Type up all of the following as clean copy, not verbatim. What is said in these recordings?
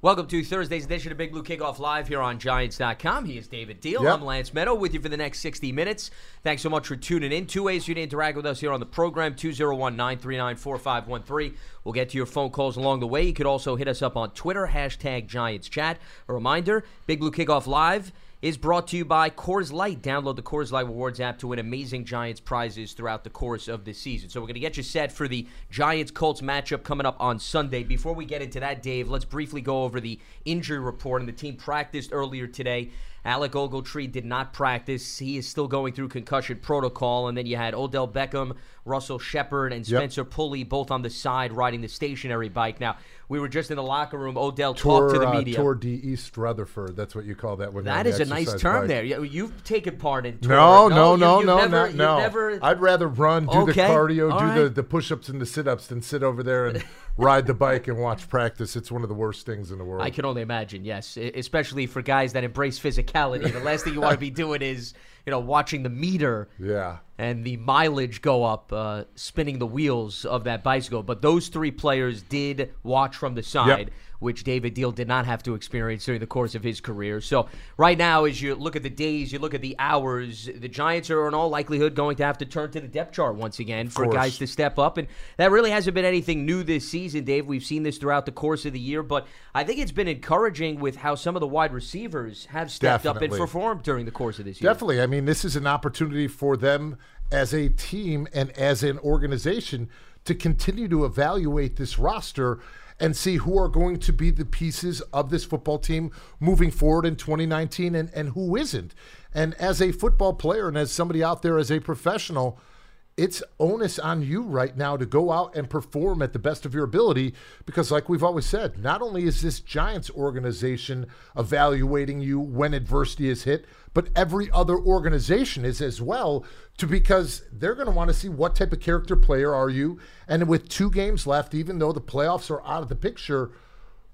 Welcome to Thursday's edition of Big Blue Kickoff Live here on Giants.com. He is David Diehl. Yep. I'm Lance Medow with you for the next 60 minutes. Thanks so much for tuning in. Two ways you can interact with us here on the program, 201-939-4513. We'll get to your phone calls along the way. You could also hit us up on Twitter, hashtag Giants Chat. A reminder, Big Blue Kickoff Live is brought to you by Coors Light. Download the Coors Light Rewards app to win amazing Giants prizes throughout the course of the season. So we're going to get you set for the Giants-Colts matchup coming up on Sunday. Before we get into that, Dave, let's briefly go over the injury report. And the team practiced earlier today. Alec Ogletree did not practice. He is still going through concussion protocol. And then you had Odell Beckham, Russell Shepard, and Spencer Pulley both on the side riding the stationary bike. Now, we were just in the locker room. Odell talked to the media. Tour de East Rutherford. That's what you call that. That is a nice term there. You've taken part in tour. No. I'd rather run, the cardio, the push-ups and the sit-ups than sit over there and ride the bike and watch practice. It's one of the worst things in the world. I can only imagine, yes, especially for guys that embrace physicality. The last thing you want to be doing is watching the meter and the mileage go up, spinning the wheels of that bicycle. But those three players did watch from the side, which David Diehl did not have to experience during the course of his career. So right now, as you look at the days, you look at the hours, the Giants are in all likelihood going to have to turn to the depth chart once again for guys to step up. And that really hasn't been anything new this season, Dave. We've seen this throughout the course of the year, but I think it's been encouraging with how some of the wide receivers have stepped up and performed during the course of this year. Definitely. I mean, this is an opportunity for them as a team and as an organization to continue to evaluate this roster and see who are going to be the pieces of this football team moving forward in 2019 and who isn't. And as a football player and as somebody out there as a professional, it's onus on you right now to go out and perform at the best of your ability because, like we've always said, not only is this Giants organization evaluating you when adversity is hit, but every other organization is as well, because they're going to want to see what type of character player are you. And with two games left, even though the playoffs are out of the picture,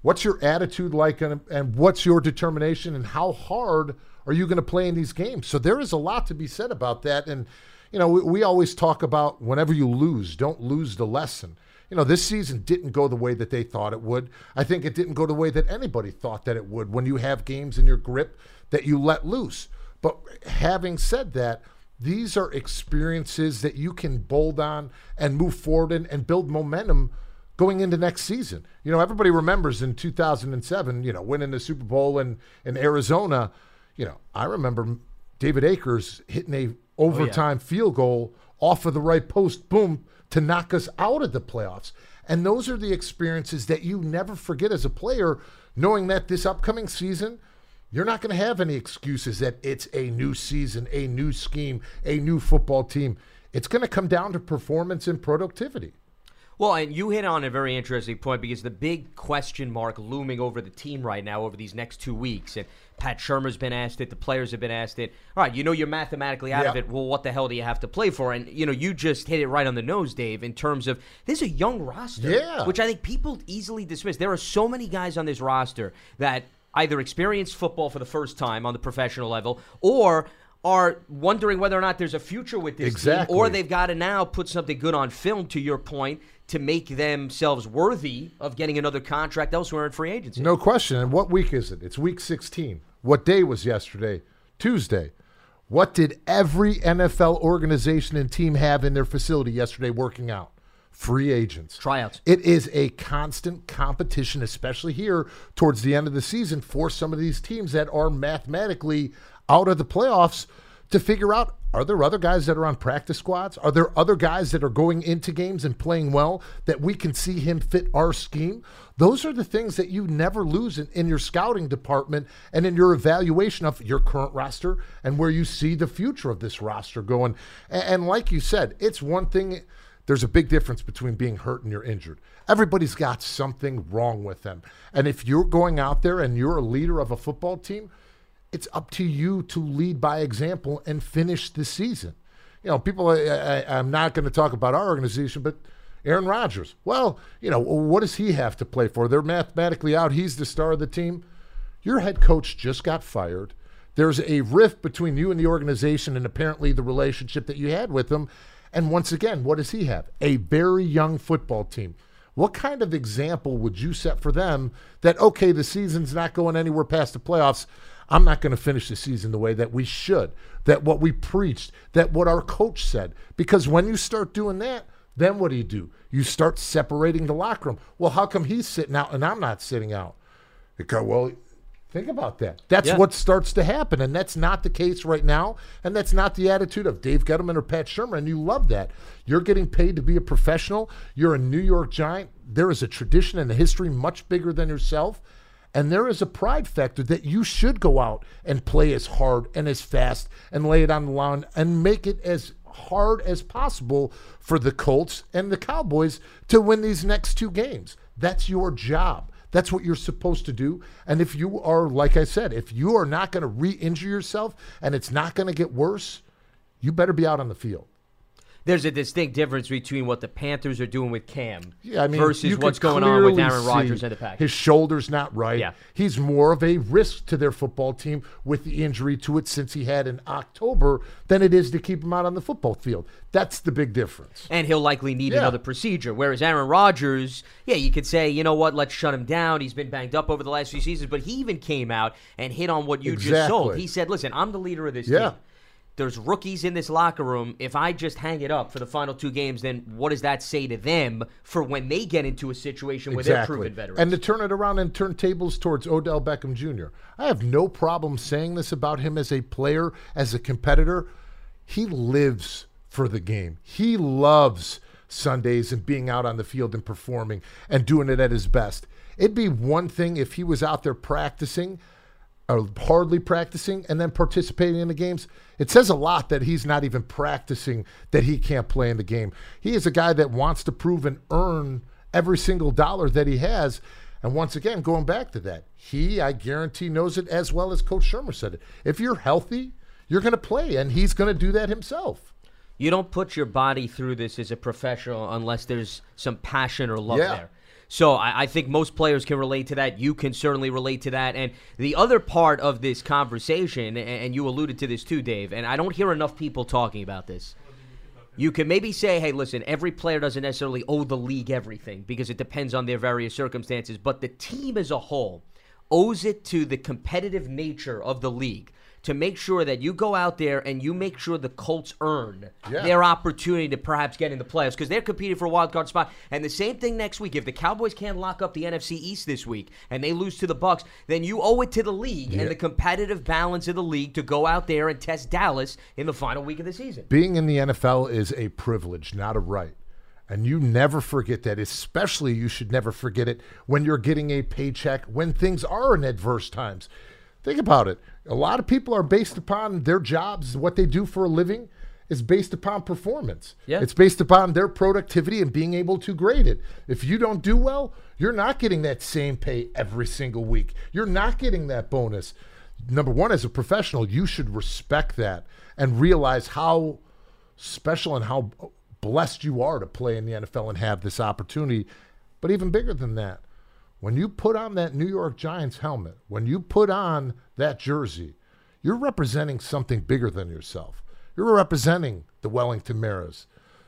what's your attitude like and what's your determination and how hard are you going to play in these games? So there is a lot to be said about that. And we always talk about whenever you lose, don't lose the lesson. This season didn't go the way that they thought it would. I think it didn't go the way that anybody thought that it would when you have games in your grip that you let loose. But having said that, these are experiences that you can build on and move forward in and build momentum going into next season. Everybody remembers in 2007, winning the Super Bowl in Arizona. I remember David Akers hitting a overtime field goal off of the right post, boom, to knock us out of the playoffs. And those are the experiences that you never forget as a player, knowing that this upcoming season, you're not going to have any excuses that it's a new season, a new scheme, a new football team. It's going to come down to performance and productivity. Well, and you hit on a very interesting point because the big question mark looming over the team right now over these next 2 weeks, and Pat Shurmur's been asked it, the players have been asked it. All right, you're mathematically out of it. Well, what the hell do you have to play for? And, you just hit it right on the nose, Dave, in terms of this is a young roster, which I think people easily dismiss. There are so many guys on this roster that either experience football for the first time on the professional level or are wondering whether or not there's a future with this team, or they've got to now put something good on film, to your point, to make themselves worthy of getting another contract elsewhere in free agency. No question. And what week is it? It's week 16. What day was yesterday? Tuesday. What did every NFL organization and team have in their facility yesterday working out? Free agents. Tryouts. It is a constant competition, especially here towards the end of the season, for some of these teams that are mathematically out of the playoffs to figure out, are there other guys that are on practice squads? Are there other guys that are going into games and playing well that we can see him fit our scheme? Those are the things that you never lose in your scouting department and in your evaluation of your current roster and where you see the future of this roster going. And like you said, it's one thing. There's a big difference between being hurt and you're injured. Everybody's got something wrong with them. And if you're going out there and you're a leader of a football team, it's up to you to lead by example and finish the season. People, I'm not going to talk about our organization, but Aaron Rodgers. Well, what does he have to play for? They're mathematically out. He's the star of the team. Your head coach just got fired. There's a rift between you and the organization and apparently the relationship that you had with him. And once again, what does he have? A very young football team. What kind of example would you set for them that, okay, the season's not going anywhere past the playoffs. I'm not going to finish the season the way that we should, that what we preached, that what our coach said. Because when you start doing that, then what do? You start separating the locker room. Well, how come he's sitting out and I'm not sitting out? Because, well, think about that. That's what starts to happen, and that's not the case right now, and that's not the attitude of Dave Gettleman or Pat Shurmur, and you love that. You're getting paid to be a professional. You're a New York Giant. There is a tradition and a history much bigger than yourself, and there is a pride factor that you should go out and play as hard and as fast and lay it on the line and make it as hard as possible for the Colts and the Cowboys to win these next two games. That's your job. That's what you're supposed to do. And if you are, like I said, if you are not going to re-injure yourself and it's not going to get worse, you better be out on the field. There's a distinct difference between what the Panthers are doing with Cam versus what's going on with Aaron Rodgers and the Packers. His shoulder's not right. Yeah. He's more of a risk to their football team with the injury to it since he had in October than it is to keep him out on the football field. That's the big difference. And he'll likely need another procedure, whereas Aaron Rodgers, you could say, you know what, let's shut him down. He's been banged up over the last few seasons, but he even came out and hit on what you just sold. He said, listen, I'm the leader of this team. There's rookies in this locker room. If I just hang it up for the final two games, then what does that say to them for when they get into a situation where they're proven veterans? And to turn it around and turn tables towards Odell Beckham Jr. I have no problem saying this about him as a player, as a competitor. He lives for the game. He loves Sundays and being out on the field and performing and doing it at his best. It'd be one thing if he was out there practicing or hardly practicing and then participating in the games. It says a lot that he's not even practicing, that he can't play in the game. He is a guy that wants to prove and earn every single dollar that he has. And once again, going back to that, he, I guarantee, knows it as well as Coach Shurmur said it. If you're healthy, you're going to play, and he's going to do that himself. You don't put your body through this as a professional unless there's some passion or love there. So I think most players can relate to that. You can certainly relate to that. And the other part of this conversation, and you alluded to this too, Dave, and I don't hear enough people talking about this. You can maybe say, hey, listen, every player doesn't necessarily owe the league everything because it depends on their various circumstances, but the team as a whole owes it to the competitive nature of the league to make sure that you go out there and you make sure the Colts earn their opportunity to perhaps get in the playoffs because they're competing for a wild card spot. And the same thing next week. If the Cowboys can't lock up the NFC East this week and they lose to the Bucs, then you owe it to the league and the competitive balance of the league to go out there and test Dallas in the final week of the season. Being in the NFL is a privilege, not a right. And you never forget that, especially you should never forget it when you're getting a paycheck, when things are in adverse times. Think about it. A lot of people are based upon their jobs, what they do for a living is based upon performance. Yeah. It's based upon their productivity and being able to grade it. If you don't do well, you're not getting that same pay every single week. You're not getting that bonus. Number one, as a professional, you should respect that and realize how special and how blessed you are to play in the NFL and have this opportunity. But even bigger than that, when you put on that New York Giants helmet, when you put on that jersey, you're representing something bigger than yourself. You're representing the Wellington Maras,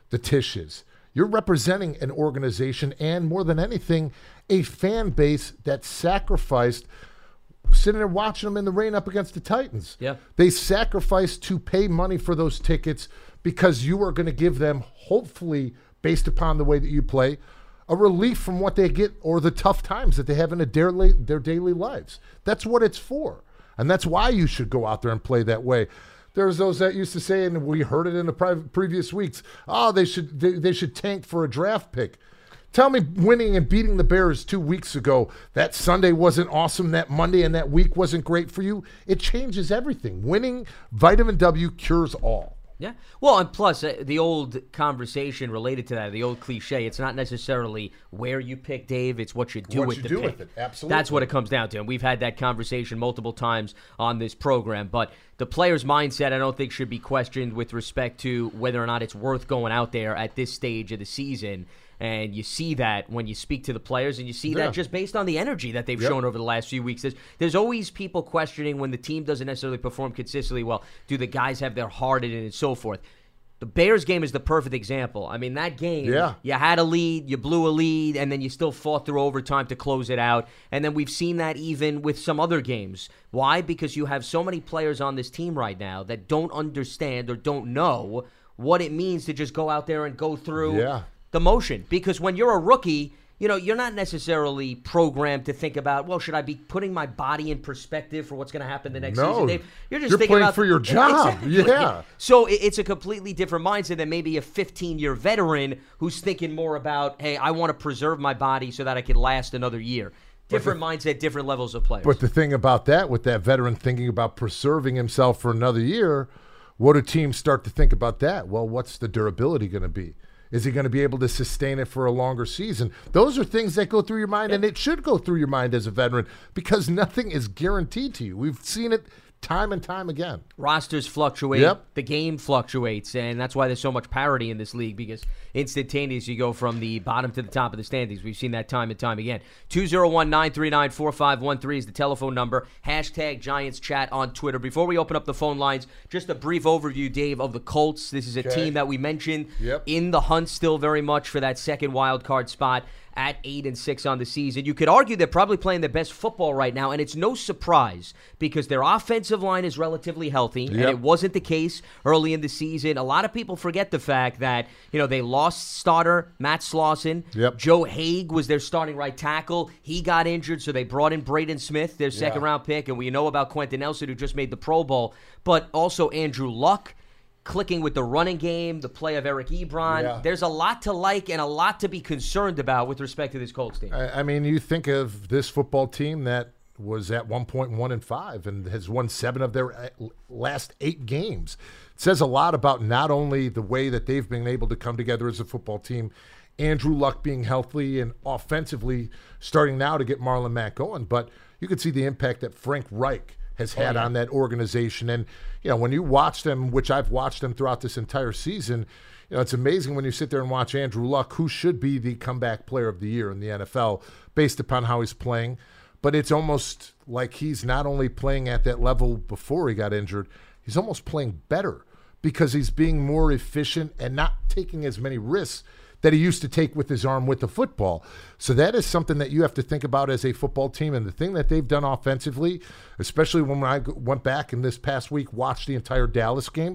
the Tishes. You're representing an organization and, more than anything, a fan base that sacrificed sitting there watching them in the rain up against the Titans. Yeah. They sacrificed to pay money for those tickets because you are going to give them, hopefully, based upon the way that you play, a relief from what they get or the tough times that they have in their daily lives. That's what it's for. And that's why you should go out there and play that way. There's those that used to say, and we heard it in the previous weeks, they should tank for a draft pick. Tell me winning and beating the Bears 2 weeks ago, that Sunday wasn't awesome, that Monday and that week wasn't great for you. It changes everything. Winning, vitamin W cures all. Yeah. Well, and plus, the old conversation related to that, the old cliche, it's not necessarily where you pick, Dave. It's what you do with the pick. What you do with it, absolutely. That's what it comes down to, and we've had that conversation multiple times on this program. But the player's mindset, I don't think, should be questioned with respect to whether or not it's worth going out there at this stage of the season. And you see that when you speak to the players, and you see that just based on the energy that they've shown over the last few weeks. There's always people questioning when the team doesn't necessarily perform consistently well. Do the guys have their heart in it and so forth? The Bears game is the perfect example. I mean, that game, you had a lead, you blew a lead, and then you still fought through overtime to close it out. And then we've seen that even with some other games. Why? Because you have so many players on this team right now that don't understand or don't know what it means to just go out there and go through the motion. Because when you're a rookie, you know, you're not necessarily programmed to think about, well, should I be putting my body in perspective for what's going to happen the next season, Dave? You're thinking about for your job. Exactly. Yeah. So it's a completely different mindset than maybe a 15-year veteran who's thinking more about, hey, I want to preserve my body so that I can last another year. Different mindset, different levels of players. But the thing about that, with that veteran thinking about preserving himself for another year, what do teams start to think about that? Well, what's the durability going to be? Is he going to be able to sustain it for a longer season? Those are things that go through your mind, and it should go through your mind as a veteran because nothing is guaranteed to you. We've seen it time and time again. Rosters fluctuate. The game fluctuates, and that's why there's so much parity in this league because instantaneously you go from the bottom to the top of the standings. We've seen that time and time again. 201-939-4513 is the telephone number. Hashtag Giants Chat on Twitter. Before we open up the phone lines, just a brief overview, Dave, of the Colts. This is a team that we mentioned in the hunt still very much for that second wild card spot at 8-6 on the season. You could argue they're probably playing their best football right now, and it's no surprise because their offensive line is relatively healthy, and it wasn't the case early in the season. A lot of people forget the fact that, you know, they lost starter Matt Slauson. Joe Haig was their starting right tackle. He got injured, so they brought in Braden Smith, their second-round pick, and we know about Quentin Nelson, who just made the Pro Bowl, but also Andrew Luck, clicking with the running game, the play of Eric Ebron. There's a lot to like and a lot to be concerned about with respect to this Colts team. I mean, you think of this football team that was at 1.1-5 and has won 7 of their last 8 games. It says a lot about not only the way that they've been able to come together as a football team, Andrew Luck being healthy and offensively starting now to get Marlon Mack going, but you could see the impact that Frank Reich has had on that organization. And, you know, when you watch them, which I've watched them throughout this entire season, you know, it's amazing when you sit there and watch Andrew Luck, who should be the comeback player of the year in the NFL based upon how he's playing. But it's almost like he's not only playing at that level before he got injured, he's almost playing better because he's being more efficient and not taking as many risks that he used to take with his arm with the football. So that is something that you have to think about as a football team. And the thing that they've done offensively, especially when I went back in this past week, watched the entire Dallas game,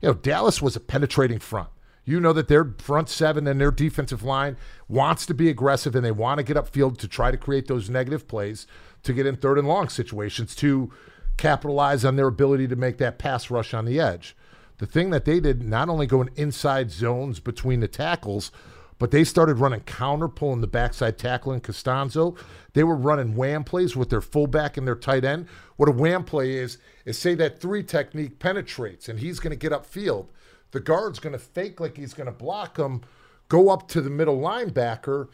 you know, Dallas was a penetrating front. You know that their front seven and their defensive line wants to be aggressive and they want to get upfield to try to create those negative plays to get in third and long situations to capitalize on their ability to make that pass rush on the edge. The thing that they did, not only going inside zones between the tackles, but they started running counter, pulling the backside tackle in Costanzo. They were running wham plays with their fullback and their tight end. What a wham play is say that three technique penetrates and he's going to get upfield. The guard's going to fake like he's going to block him, go up to the middle linebacker,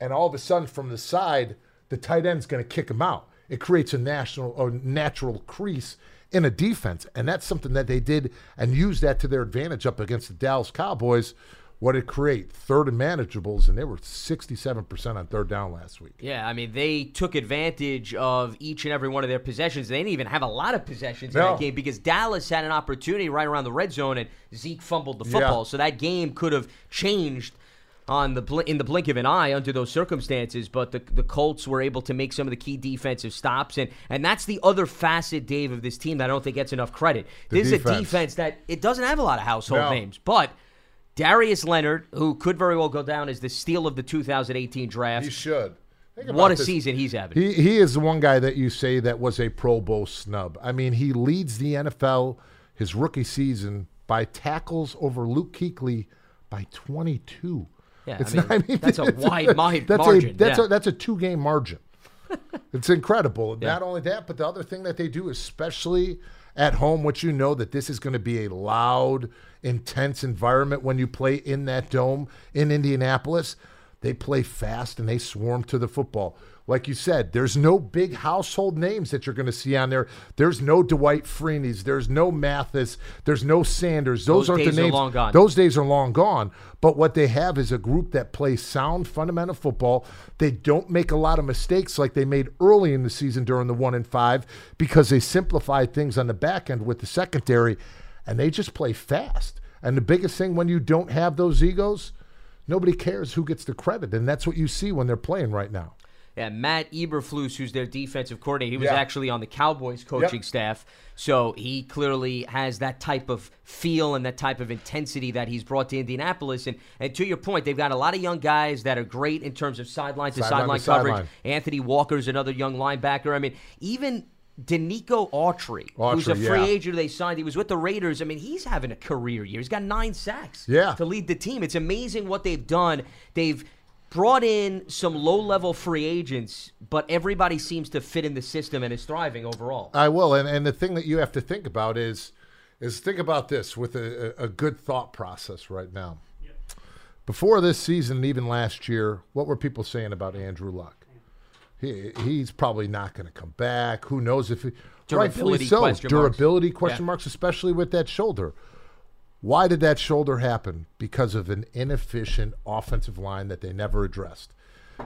and all of a sudden from the side, the tight end's going to kick him out. It creates a natural crease in a defense, and that's something that they did and used that to their advantage up against the Dallas Cowboys. What it create? Third and manageables, and they were 67% on third down last week. Yeah, I mean, they took advantage of each and every one of their possessions. They didn't even have a lot of possessions in that game because Dallas had an opportunity right around the red zone, and Zeke fumbled the football, so that game could have changed in the blink of an eye under those circumstances, but the Colts were able to make some of the key defensive stops, and that's the other facet, Dave, of this team that I don't think gets enough credit. This is a defense that it doesn't have a lot of household names, but Darius Leonard, who could very well go down as the steal of the 2018 draft. He should. What a season he's having. He is the one guy that you say that was a Pro Bowl snub. I mean, he leads the NFL his rookie season by tackles over Luke Kuechly by 22. Yeah, I mean, that's a wide margin. That's a 2-game margin. It's incredible. Not only that, but the other thing that they do, especially at home, which you know that this is going to be a loud, intense environment when you play in that dome in Indianapolis, they play fast and they swarm to the football. Like you said, there's no big household names that you're going to see on there. There's no Dwight Freeneys. There's no Mathis. There's no Sanders. Those aren't the names. Those days are long gone. Those days are long gone. But what they have is a group that plays sound, fundamental football. They don't make a lot of mistakes like they made early in the season during the 1-5 because they simplified things on the back end with the secondary, and they just play fast. And the biggest thing when you don't have those egos, nobody cares who gets the credit. And that's what you see when they're playing right now. Yeah, Matt Eberflus, who's their defensive coordinator, he was actually on the Cowboys coaching staff. So he clearly has that type of feel and that type of intensity that he's brought to Indianapolis. And to your point, they've got a lot of young guys that are great in terms of sideline to sideline coverage. Anthony Walker's another young linebacker. I mean, even Danico Autry, who's a free agent they signed. He was with the Raiders. I mean, he's having a career year. He's got 9 sacks to lead the team. It's amazing what they've done. They've brought in some low-level free agents, but everybody seems to fit in the system and is thriving overall. I will, and the thing that you have to think about is think about this with a good thought process right now. Yep. Before this season and even last year, what were people saying about Andrew Luck? He's probably not going to come back. Who knows if he... Durability so. Question marks. Durability question marks, especially with that shoulder. Why did that shoulder happen? Because of an inefficient offensive line that they never addressed.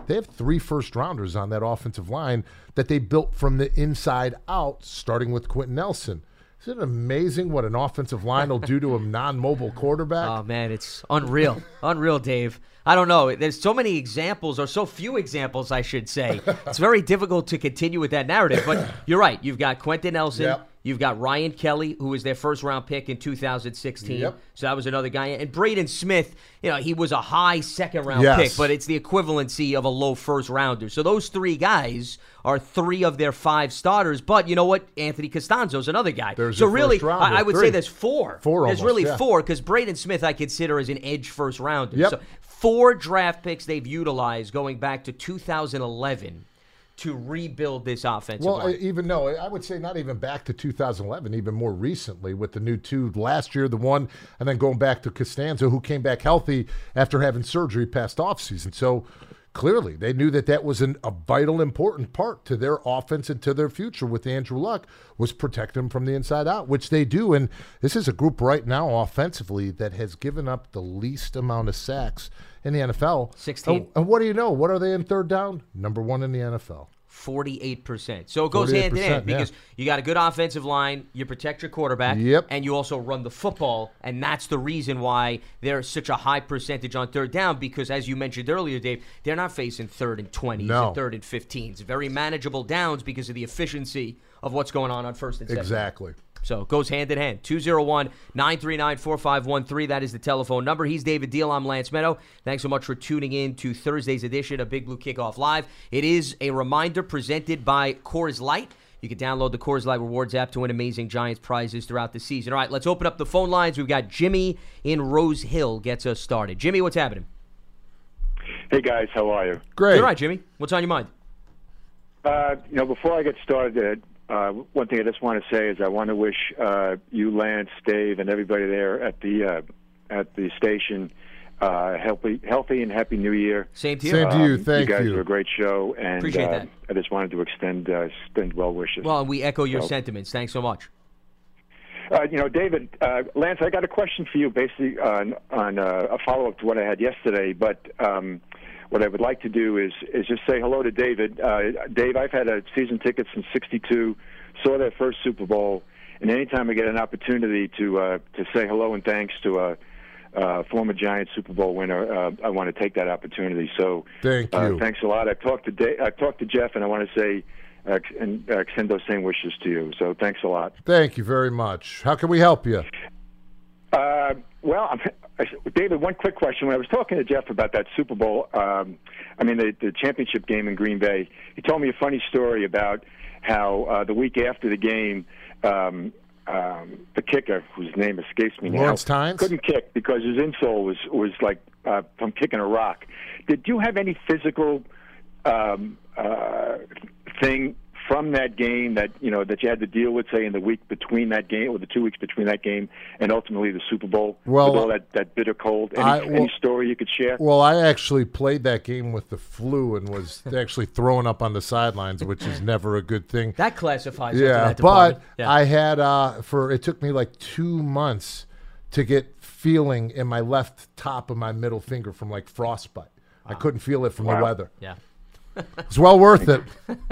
They have 3 first-rounders on that offensive line that they built from the inside out, starting with Quentin Nelson. Isn't it amazing what an offensive line will do to a non-mobile quarterback? Oh, man, it's unreal. Unreal, Dave. I don't know. There's so many examples, or so few examples, I should say. It's very difficult to continue with that narrative, but you're right. You've got Quentin Nelson. Yep. You've got Ryan Kelly, who was their first-round pick in 2016. Yep. So that was another guy. And Braden Smith, you know, he was a high second-round pick, but it's the equivalency of a low first-rounder. So those 3 guys are 3 of their 5 starters. But you know what? Anthony Costanzo's another guy. There's so really, I would say there's 4. There's really four because Braden Smith I consider as an edge first-rounder. Yep. So 4 draft picks they've utilized going back to 2011 to rebuild this offensive line. Well, I would say not even back to 2011, even more recently with the new 2 last year, the 1, and then going back to Costanzo, who came back healthy after having surgery past offseason. So clearly they knew that that was a vital, important part to their offense and to their future with Andrew Luck was protect them from the inside out, which they do. And this is a group right now offensively that has given up the least amount of sacks in the NFL. 16. And what do you know? What are they in third down? #1 in the NFL. 48%. So it goes hand in hand because you got a good offensive line, you protect your quarterback, and you also run the football, and that's the reason why there's such a high percentage on third down because, as you mentioned earlier, Dave, they're not facing 3rd and 20s and 3rd and 15s. Very manageable downs because of the efficiency of what's going on 1st and 2nd. Exactly. So it goes hand in hand. 201-939-4513. That is the telephone number. He's David Diehl. I'm Lance Medow. Thanks so much for tuning in to Thursday's edition of Big Blue Kickoff Live. It is a reminder presented by Coors Light. You can download the Coors Light Rewards app to win amazing Giants prizes throughout the season. All right, let's open up the phone lines. We've got Jimmy in Rose Hill gets us started. Jimmy, what's happening? Hey, guys. How are you? Great. All right, Jimmy. What's on your mind? Before I get started... one thing I just want to say is I want to wish you, Lance, Dave, and everybody there at the station healthy and happy New Year. Same to you. Same to you. Thank you. You guys were a great show, and appreciate that. I just wanted to extend well wishes. Well, we echo your sentiments. Thanks so much. David, Lance, I got a question for you, basically on a follow-up to what I had yesterday, but. What I would like to do is just say hello to David. Dave, I've had a season ticket since '62, saw that first Super Bowl, and anytime I get an opportunity to say hello and thanks to a former Giants Super Bowl winner, I want to take that opportunity. So thank you. Thanks a lot. I've talked to Jeff, and I want to say and extend those same wishes to you. So thanks a lot. Thank you very much. How can we help you? David, one quick question. When I was talking to Jeff about that Super Bowl, the championship game in Green Bay, he told me a funny story about how the week after the game, the kicker, whose name escapes me now, Lawrence Tynes, couldn't kick because his insole was like from kicking a rock. Did you have any physical thing from that game that you had to deal with, say, in the week between that game or the 2 weeks between that game and ultimately the Super Bowl with all that bitter cold? Any story you could share? Well, I actually played that game with the flu and was actually throwing up on the sidelines, which is never a good thing. That classifies into that department. But I had, it took me like 2 months to get feeling in my left top of my middle finger from like frostbite. Wow. I couldn't feel it from the weather. Yeah. It's well worth it.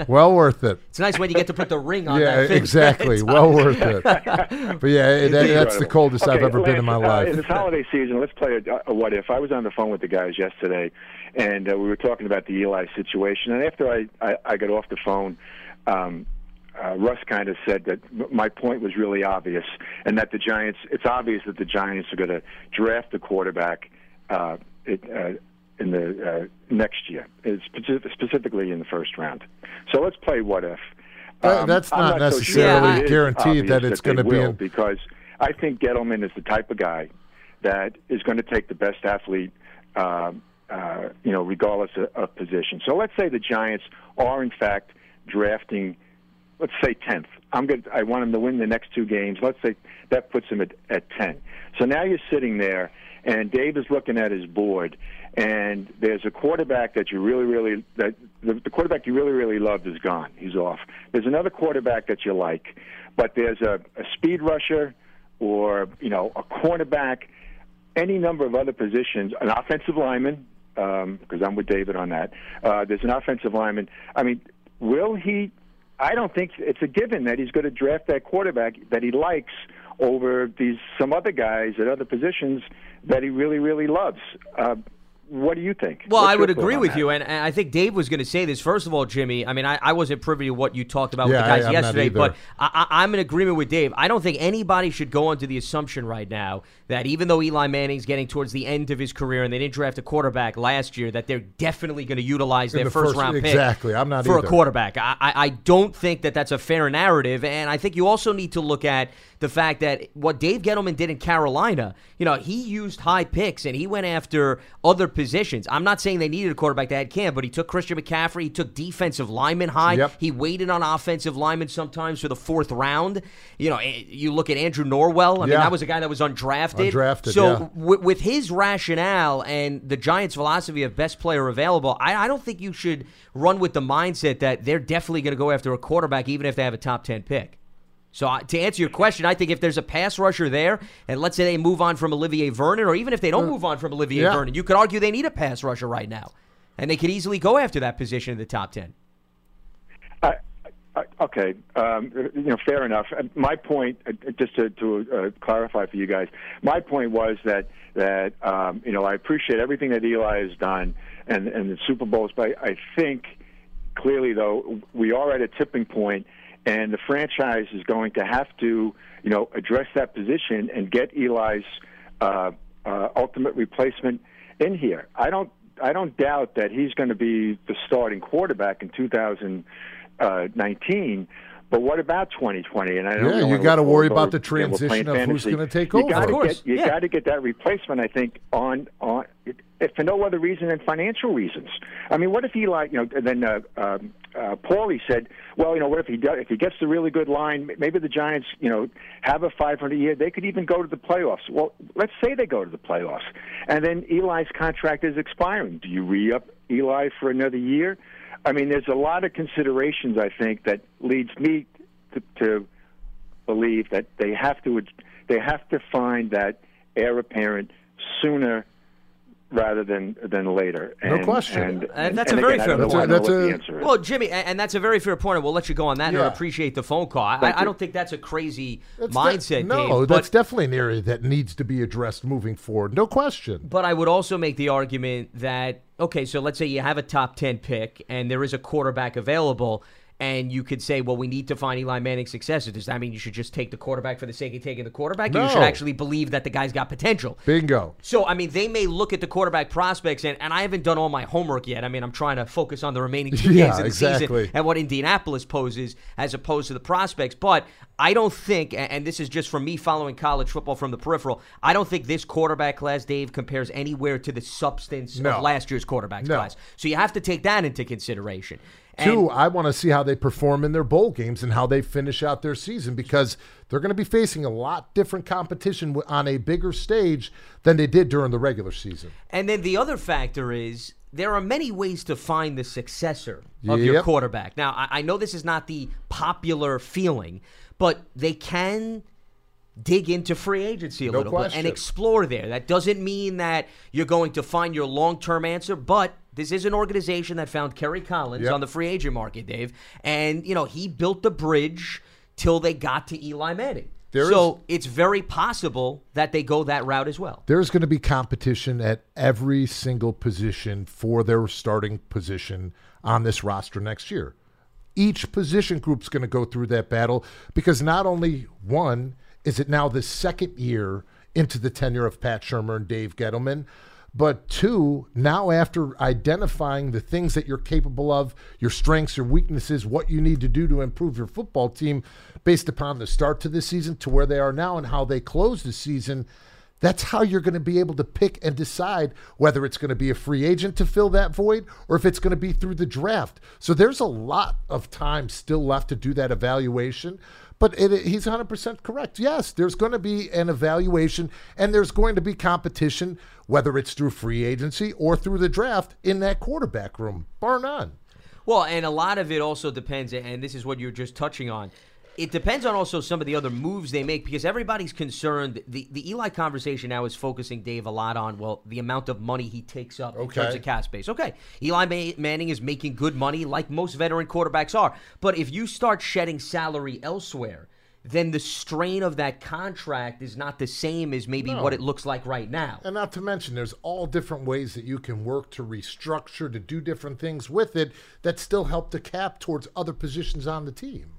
Well worth it. It's a nice way to get to put the ring on that. Yeah, exactly. Well worth it. But, yeah, that's the coldest I've ever been in my life. It's holiday season. Let's play a what if. I was on the phone with the guys yesterday, and we were talking about the Eli situation. And after I got off the phone, Russ kind of said that my point was really obvious, and that the Giants, it's obvious that the Giants are going to draft the quarterback in the next year, specifically in the first round. So let's play what if. That's not necessarily guaranteed that it's going to be. Because I think Gettleman is the type of guy that is going to take the best athlete, regardless of position. So let's say the Giants are, in fact, drafting, let's say 10th. I want him to win the next two games. Let's say that puts him at 10. So now you're sitting there, and Dave is looking at his board, and there's a quarterback that you really that the quarterback you really loved is gone. He's off. There's another quarterback that you like, but there's a speed rusher, or a cornerback, any number of other positions, an offensive lineman, because I'm with David on that. There's an offensive lineman. I mean, will he? I don't think it's a given that he's going to draft that quarterback that he likes over some other guys at other positions that he really loves. What do you think? Well, I would agree with you, and I think Dave was going to say this. First of all, Jimmy, I mean, I wasn't privy to what you talked about with the guys yesterday, but I'm in agreement with Dave. I don't think anybody should go under the assumption right now that even though Eli Manning's getting towards the end of his career and they didn't draft a quarterback last year, that they're definitely going to utilize their first-round pick for a quarterback. I don't think that that's a fair narrative, and I think you also need to look at the fact that what Dave Gettleman did in Carolina, he used high picks and he went after other positions. I'm not saying they needed a quarterback that had Cam, but he took Christian McCaffrey. He took defensive linemen high. Yep. He waited on offensive linemen sometimes for the fourth round. You look at Andrew Norwell. I mean, that was a guy that was undrafted. With his rationale and the Giants' philosophy of best player available, I don't think you should run with the mindset that they're definitely going to go after a quarterback even if they have a top 10 pick. So to answer your question, I think if there's a pass rusher there, and let's say they move on from Olivier Vernon, or even if they don't move on from Olivier Vernon, you could argue they need a pass rusher right now, and they could easily go after that position in the top 10. Okay, fair enough. My point, just to clarify for you guys, my point was that I appreciate everything that Eli has done and the Super Bowls, but I think clearly though we are at a tipping point. And the franchise is going to have to, address that position and get Eli's ultimate replacement in here. I don't doubt that he's going to be the starting quarterback in 2019. But what about 2020? And I don't know. You got to worry about the transition of who's going to take over. You got to get that replacement. I think on if for no other reason than financial reasons. I mean, what if Eli? Paulie said, well, what if if he gets the really good line? Maybe the Giants, have a 500 year. They could even go to the playoffs. Well, let's say they go to the playoffs, and then Eli's contract is expiring. Do you re-up Eli for another year? I mean, there's a lot of considerations, I think, that leads me to believe that they have to find that heir apparent sooner rather than later. No question. And that's a very fair point. Well, Jimmy, and that's a very fair point, and we'll let you go on that. And I appreciate the phone call. I don't think that's a crazy mindset. No, that's definitely an area that needs to be addressed moving forward. No question. But I would also make the argument that, okay, so let's say you have a top 10 pick and there is a quarterback available, and you could say, well, we need to find Eli Manning's successor. Does that mean you should just take the quarterback for the sake of taking the quarterback? No. You should actually believe that the guy's got potential. Bingo. So, I mean, they may look at the quarterback prospects, and I haven't done all my homework yet. I mean, I'm trying to focus on the remaining two games of the season and what Indianapolis poses as opposed to the prospects. But I don't think, and this is just from me following college football from the peripheral, I don't think this quarterback class, Dave, compares anywhere to the substance of last year's quarterback class. So you have to take that into consideration. Two, I want to see how they perform in their bowl games and how they finish out their season, because they're going to be facing a lot different competition on a bigger stage than they did during the regular season. And then the other factor is there are many ways to find the successor of your quarterback. Now, I know this is not the popular feeling, but they can dig into free agency a little bit and explore there. That doesn't mean that you're going to find your long-term answer, but This is an organization that found Kerry Collins on the free agent market, Dave. And, you know, he built the bridge till they got to Eli Manning. It's very possible that they go that route as well. There's going to be competition at every single position for their starting position on this roster next year. Each position group's going to go through that battle because not only one is it now the second year into the tenure of Pat Shurmur and Dave Gettleman, but two, now after identifying the things that you're capable of, your strengths, your weaknesses, what you need to do to improve your football team based upon the start to this season to where they are now and how they close the season, that's how you're going to be able to pick and decide whether it's going to be a free agent to fill that void or if it's going to be through the draft. So there's a lot of time still left to do that evaluation. But he's 100% correct. Yes, there's going to be an evaluation, and there's going to be competition, whether it's through free agency or through the draft, in that quarterback room, bar none. Well, and a lot of it also depends, and this is what you're just touching on, it depends on also some of the other moves they make because everybody's concerned. The Eli conversation now is focusing, Dave, a lot on, well, the amount of money he takes up in terms of cap space. Okay, Eli Manning is making good money like most veteran quarterbacks are. But if you start shedding salary elsewhere, then the strain of that contract is not the same as maybe what it looks like right now. And not to mention, there's all different ways that you can work to restructure, to do different things with it that still help the cap towards other positions on the team.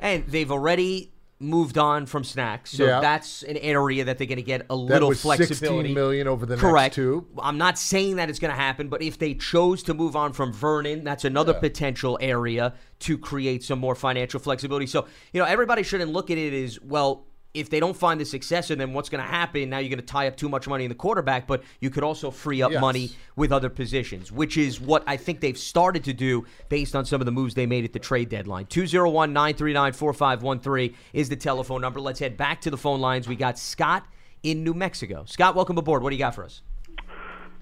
And they've already moved on from snacks, so that's an area that they're going to get a little flexibility. That was $16 million over the next two. I'm not saying that it's going to happen, but if they chose to move on from Vernon, that's another potential area to create some more financial flexibility. So, you know, everybody shouldn't look at it as, well, if they don't find the successor, then what's going to happen? Now you're going to tie up too much money in the quarterback, but you could also free up money with other positions, which is what I think they've started to do based on some of the moves they made at the trade deadline. 201-939-4513 is the telephone number. Let's head back to the phone lines. We got Scott in New Mexico. Scott, welcome aboard. What do you got for us?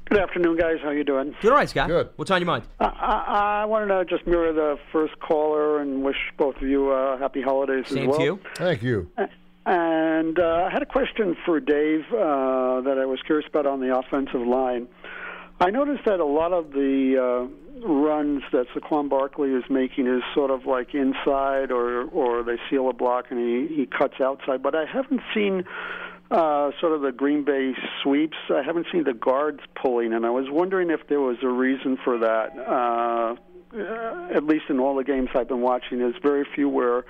Good afternoon, guys. How you doing? Doing all right, Scott. Good. What's on your mind? I wanted to just mirror the first caller and wish both of you happy holidays as well. Same to you. Thank you. And I had a question for Dave that I was curious about on the offensive line. I noticed that a lot of the runs that Saquon Barkley is making is sort of like inside or they seal a block and he cuts outside. But I haven't seen sort of the Green Bay sweeps. I haven't seen the guards pulling, and I was wondering if there was a reason for that. At least in all the games I've been watching, there's very few where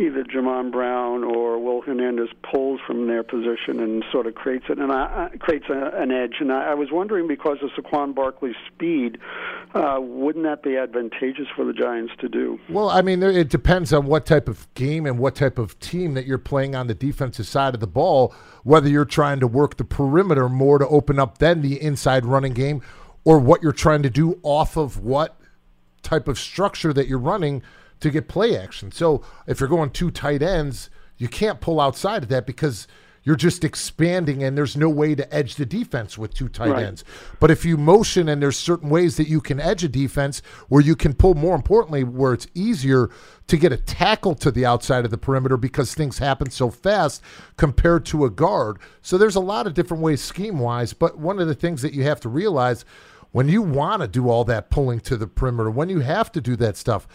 either Jermon Brown or Will Hernandez pulls from their position and sort of creates it and creates an edge. And I was wondering, because of Saquon Barkley's speed, wouldn't that be advantageous for the Giants to do? Well, I mean, it depends on what type of game and what type of team that you're playing on the defensive side of the ball, whether you're trying to work the perimeter more to open up than the inside running game or what you're trying to do off of what type of structure that you're running to get play action. So if you're going two tight ends, you can't pull outside of that because you're just expanding and there's no way to edge the defense with two tight ends. But if you motion, and there's certain ways that you can edge a defense where you can pull, more importantly, where it's easier to get a tackle to the outside of the perimeter because things happen so fast compared to a guard. So there's a lot of different ways scheme-wise, but one of the things that you have to realize when you want to do all that pulling to the perimeter, when you have to do that stuff,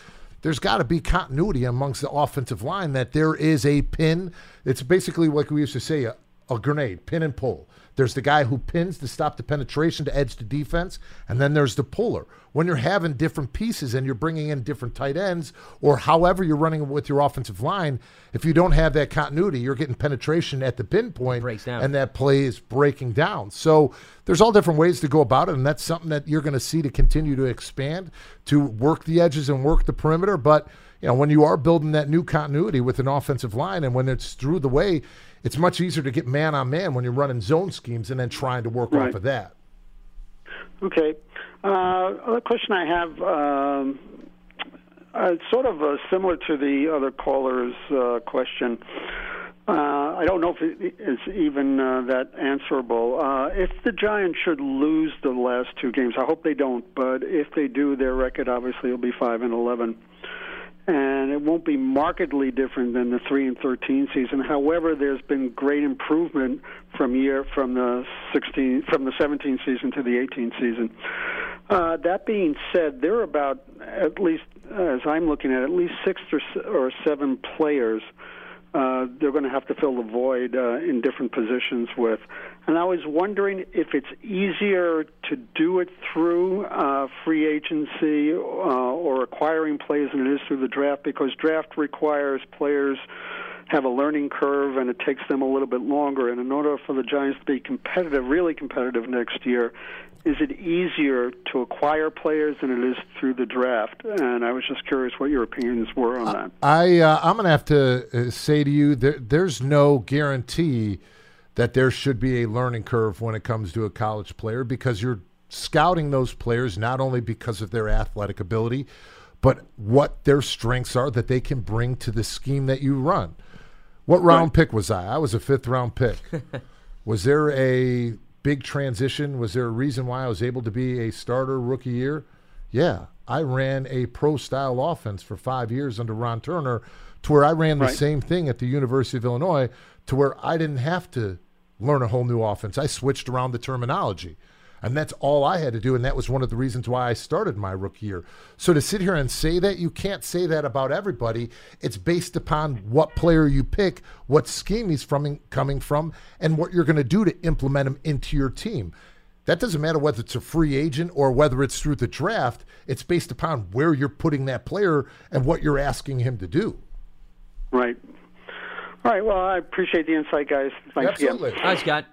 there's got to be continuity amongst the offensive line that there is a pin. It's basically like we used to say, a grenade, pin and pull. There's the guy who pins to stop the penetration to edge the defense, and then there's the puller. When you're having different pieces and you're bringing in different tight ends or however you're running with your offensive line, if you don't have that continuity, you're getting penetration at the pin point, and that play is breaking down. So there's all different ways to go about it, and that's something that you're going to see to continue to expand, to work the edges and work the perimeter. But you know, when you are building that new continuity with an offensive line and when it's through the way, it's much easier to get man-on-man when you're running zone schemes and then trying to work off of that. Okay. Other question I have, sort of similar to the other caller's question. I don't know if it's even that answerable. If the Giants should lose the last two games, I hope they don't, but if they do, their record obviously will be 5-11. And it won't be markedly different than the 3-13 season. However, there's been great improvement from the 17 season to the 18 season. That being said, there are about, at least as I'm looking at least six or seven players they're going to have to fill the void in different positions with. And I was wondering if it's easier to do it through free agency or acquiring players than it is through the draft, because draft requires players have a learning curve and it takes them a little bit longer. And in order for the Giants to be competitive, really competitive next year, is it easier to acquire players than it is through the draft? And I was just curious what your opinions were on that. I'm going to have to say to you that there's no guarantee that there should be a learning curve when it comes to a college player, because you're scouting those players not only because of their athletic ability, but what their strengths are that they can bring to the scheme that you run. What round pick was I? I was a fifth-round pick. Was there a big transition? Was there a reason why I was able to be a starter rookie year? Yeah. I ran a pro-style offense for 5 years under Ron Turner, to where I ran the same thing at the University of Illinois, to where I didn't have to learn a whole new offense. I switched around the terminology. And that's all I had to do, and that was one of the reasons why I started my rookie year. So to sit here and say that, you can't say that about everybody. It's based upon what player you pick, what scheme he's coming from, and what you're going to do to implement him into your team. That doesn't matter whether it's a free agent or whether it's through the draft. It's based upon where you're putting that player and what you're asking him to do. Right. All right, well, I appreciate the insight, guys. Thanks. Absolutely. Again. Hi, Scott.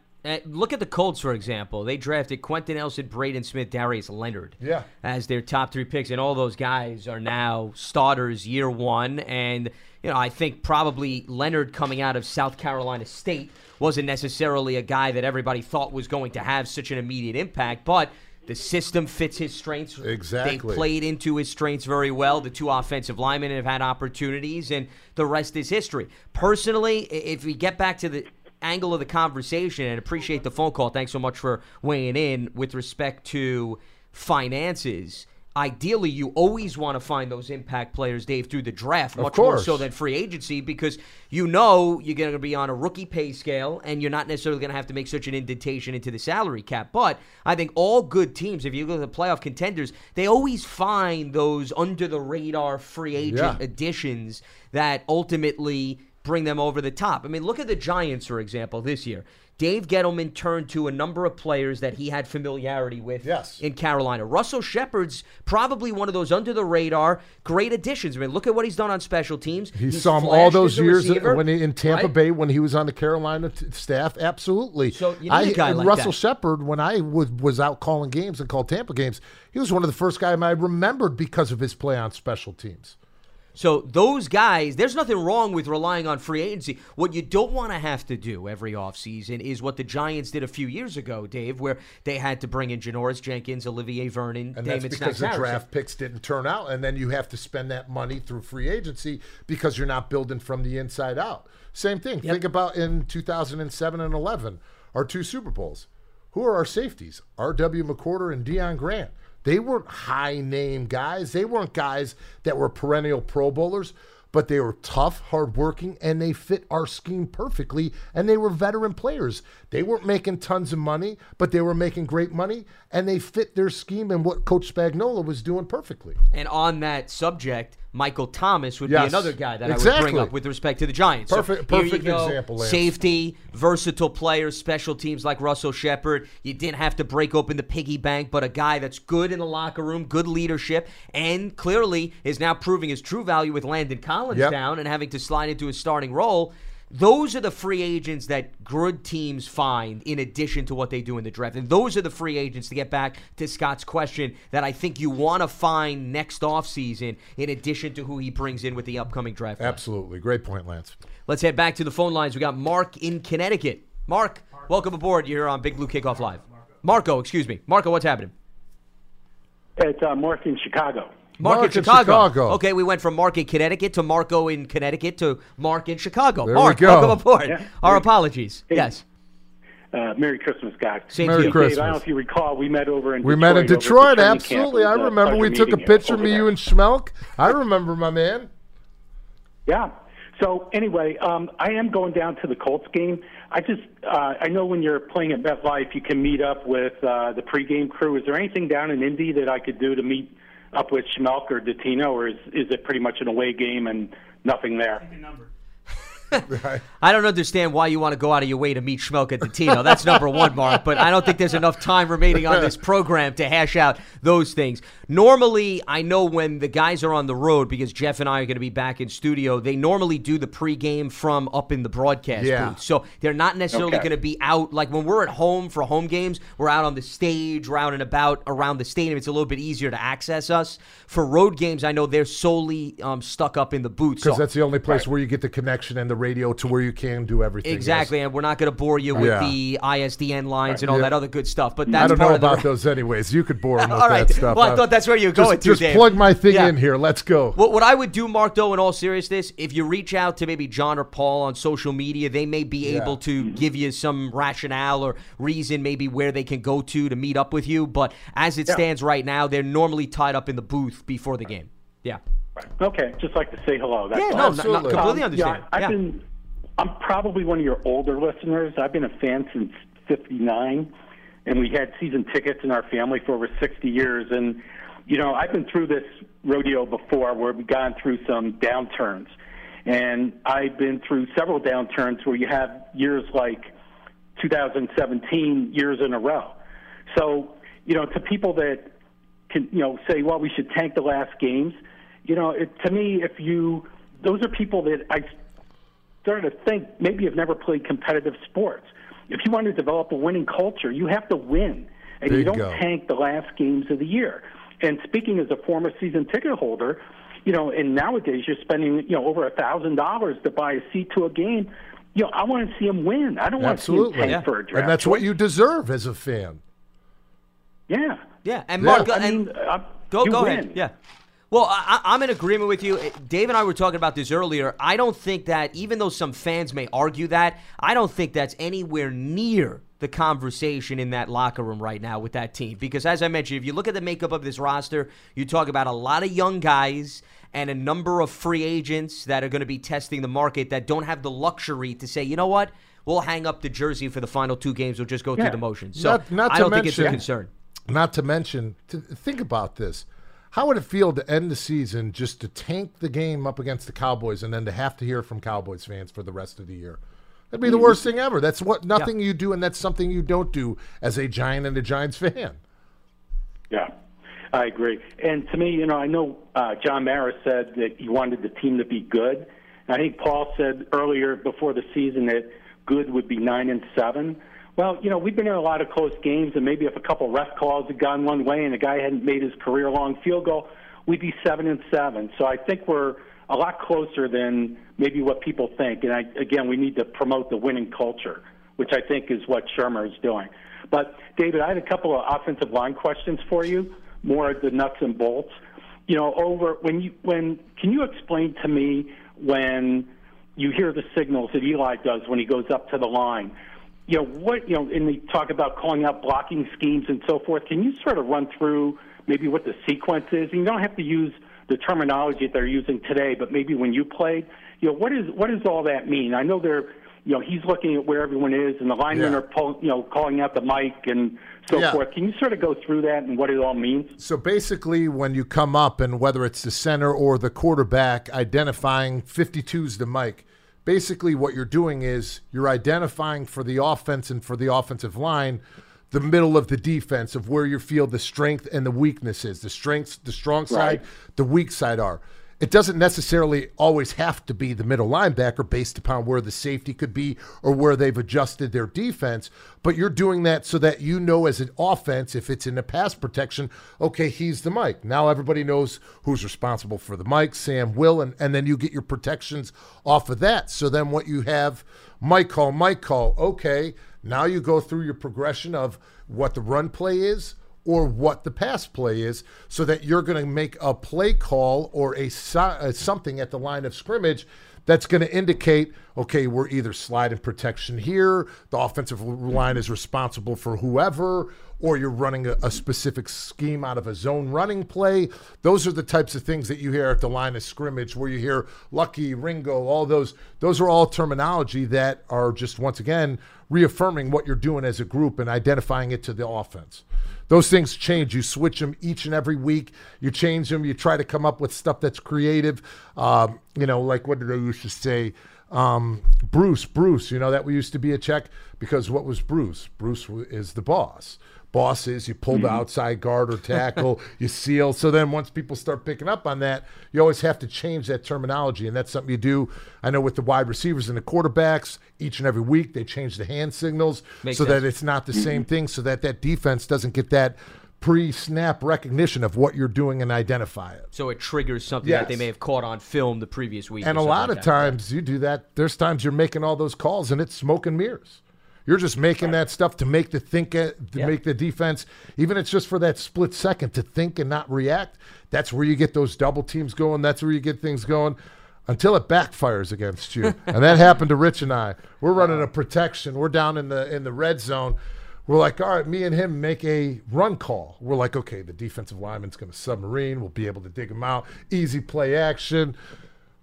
Look at the Colts, for example. They drafted Quentin Nelson, Braden Smith, Darius Leonard as their top three picks, and all those guys are now starters year one. And you know, I think probably Leonard coming out of South Carolina State wasn't necessarily a guy that everybody thought was going to have such an immediate impact, but the system fits his strengths. Exactly. They played into his strengths very well. The two offensive linemen have had opportunities, and the rest is history. Personally, if we get back to the angle of the conversation, and appreciate the phone call. Thanks so much for weighing in with respect to finances. Ideally, you always want to find those impact players, Dave, through the draft, much more so than free agency, because you know you're going to be on a rookie pay scale and you're not necessarily going to have to make such an indentation into the salary cap. But I think all good teams, if you look at the playoff contenders, they always find those under-the-radar free agent additions that ultimately bring them over the top. I mean, look at the Giants, for example, this year. Dave Gettleman turned to a number of players that he had familiarity with in Carolina. Russell Shepard's probably one of those under-the-radar great additions. I mean, look at what he's done on special teams. He saw him all those years when in Tampa Bay when he was on the Carolina staff. Absolutely. So you need a guy like Russell Shepard, when I was out calling games and called Tampa games, he was one of the first guys I remembered because of his play on special teams. So those guys, there's nothing wrong with relying on free agency. What you don't want to have to do every offseason is what the Giants did a few years ago, Dave, where they had to bring in Janoris Jenkins, Olivier Vernon, and Damon Snipes. And that's because the draft picks didn't turn out, and then you have to spend that money through free agency because you're not building from the inside out. Same thing. Yep. Think about in 2007 and 11, our two Super Bowls. Who are our safeties? R.W. McCorder and Deion Grant. They weren't high-name guys. They weren't guys that were perennial Pro Bowlers, but they were tough, hardworking, and they fit our scheme perfectly, and they were veteran players. They weren't making tons of money, but they were making great money, and they fit their scheme and what Coach Spagnuolo was doing perfectly. And on that subject, Michael Thomas would be another guy that I would bring up with respect to the Giants. Perfect example, Lance. Safety, versatile players, special teams like Russell Shepard. You didn't have to break open the piggy bank, but a guy that's good in the locker room, good leadership, and clearly is now proving his true value with Landon Collins down and having to slide into his starting role. Those are the free agents that good teams find in addition to what they do in the draft. And those are the free agents, to get back to Scott's question, that I think you want to find next offseason in addition to who he brings in with the upcoming draft. Absolutely. Great point, Lance. Let's head back to the phone lines. We got Mark in Connecticut. Mark, welcome aboard. You're on Big Blue Kickoff Live. Marco, excuse me. Marco, what's happening? It's Mark in Chicago. Mark in Chicago. Okay, we went from Mark in Connecticut to Marco in Connecticut to Mark in Chicago. There Mark, welcome aboard. Yeah. Our apologies. Hey. Yes. Merry Christmas, guys. Merry Christmas. Dave, I don't know if you recall, we met over in Detroit. We met in Detroit, absolutely. I remember we took a picture, me, you, and Schmelk. I remember, my man. Yeah. So anyway, I am going down to the Colts game. I just I know when you're playing at MetLife, you can meet up with the pregame crew. Is there anything down in Indy that I could do to meet up with Schmelk or Dottino, or is it pretty much an away game and nothing there? Right. I don't understand why you want to go out of your way to meet Schmelk at Dottino. That's number one, Mark, but I don't think there's enough time remaining on this program to hash out those things. Normally, I know when the guys are on the road, because Jeff and I are going to be back in studio, they normally do the pregame from up in the broadcast booth. So they're not necessarily going to be out. Like when we're at home for home games, we're out on the stage, we're out and about around the stadium. It's a little bit easier to access us. For road games, I know they're solely stuck up in the booth. Because that's the only place where you get the connection and the radio to where you can do everything. Exactly, and we're not going to bore you with the ISDN lines and all that other good stuff. But that's I don't know about those anyways. You could bore them with that stuff. Well, I thought that's where you were going to, Dave. Just plug my thing in here. Let's go. What I would do, Mark, though, in all seriousness, if you reach out to maybe John or Paul on social media, they may be able to give you some rationale or reason maybe where they can go to meet up with you. But as it stands right now, they're normally tied up in the booth before the game. Yeah. Okay, just like to say hello. That's not completely understand. I'm probably one of your older listeners. I've been a fan since '59, and we had season tickets in our family for over 60 years. And, you know, I've been through this rodeo before where we've gone through some downturns. And I've been through several downturns where you have years like 2017, years in a row. So, you know, to people that can, you know, say, well, we should tank the last games, you know, to me, those are people that I started to think maybe have never played competitive sports. If you want to develop a winning culture, you have to win, and you don't tank the last games of the year. And speaking as a former season ticket holder, you know, and nowadays you're spending, you know, over $1,000 to buy a seat to a game. You know, I want to see them win. I don't want to see them tank for a draft. And that's what you deserve as a fan. Yeah. Yeah. And Mark, go ahead. Yeah. Well, I'm in agreement with you. Dave and I were talking about this earlier. I don't think that, even though some fans may argue that, I don't think that's anywhere near the conversation in that locker room right now with that team. Because as I mentioned, if you look at the makeup of this roster, you talk about a lot of young guys and a number of free agents that are going to be testing the market that don't have the luxury to say, you know what, we'll hang up the jersey for the final two games. We'll just go through the motions. So not I don't think it's a concern. Not to mention, think about this. How would it feel to end the season just to tank the game up against the Cowboys and then to have to hear from Cowboys fans for the rest of the year? That'd be the worst thing ever. That's nothing you do, and that's something you don't do as a Giant and a Giants fan. Yeah, I agree. And to me, you know, I know John Mara said that he wanted the team to be good. And I think Paul said earlier before the season that good would be 9-7. Well, you know, we've been in a lot of close games, and maybe if a couple ref calls had gone one way and a guy hadn't made his career-long field goal, we'd be 7-7. So I think we're a lot closer than maybe what people think. And, again, we need to promote the winning culture, which I think is what Shurmur is doing. But, David, I had a couple of offensive line questions for you, more of the nuts and bolts. You know, can you explain to me when you hear the signals that Eli does when he goes up to the line? You know, and they talk about calling out blocking schemes and so forth. Can you sort of run through maybe what the sequence is? And you don't have to use the terminology that they're using today, but maybe when you played, you know, what does all that mean? I know you know, he's looking at where everyone is, and the linemen are, calling out the mic and so forth. Can you sort of go through that and what it all means? So basically, when you come up, and whether it's the center or the quarterback identifying 52's the mic, basically what you're doing is you're identifying for the offense and for the offensive line the middle of the defense of where you feel the strength and the weakness is, the strengths, the strong side, the weak side are. It doesn't necessarily always have to be the middle linebacker based upon where the safety could be or where they've adjusted their defense, but you're doing that so that you know as an offense, if it's in a pass protection, okay, he's the mic. Now everybody knows who's responsible for the mic, Sam Will, and then you get your protections off of that. So then what you have, mic call, okay, now you go through your progression of what the run play is, or what the pass play is, so that you're going to make a play call or a something at the line of scrimmage that's going to indicate, okay, we're either sliding protection here, the offensive line is responsible for whoever, or you're running a specific scheme out of a zone running play. Those are the types of things that you hear at the line of scrimmage, where you hear Lucky, Ringo, all those. Those are all terminology that are just, once again, reaffirming what you're doing as a group and identifying it to the offense. Those things change. You switch them each and every week. You change them. You try to come up with stuff that's creative. You know, like what did I used to say? Bruce, you know, that we used to be a check, because what was Bruce? Bruce is the boss. Boss is you pull the outside guard or tackle, you seal. So then once people start picking up on that, you always have to change that terminology, and that's something you do. I know with the wide receivers and the quarterbacks, each and every week they change the hand signals that it's not the same thing, so that that defense doesn't get that pre-snap recognition of what you're doing and identify it. So it triggers something that they may have caught on film the previous week. And a lot of times you do that. There's times you're making all those calls and it's smoke and mirrors. You're just making that stuff to make the make the defense, even if it's just for that split second, to think and not react. That's where you get those double teams going. That's where you get things going until it backfires against you. And that happened to Rich and I. We're running a protection. We're down in the red zone. We're like, all right, me and him make a run call. We're like, okay, the defensive lineman's going to submarine. We'll be able to dig him out. Easy play action.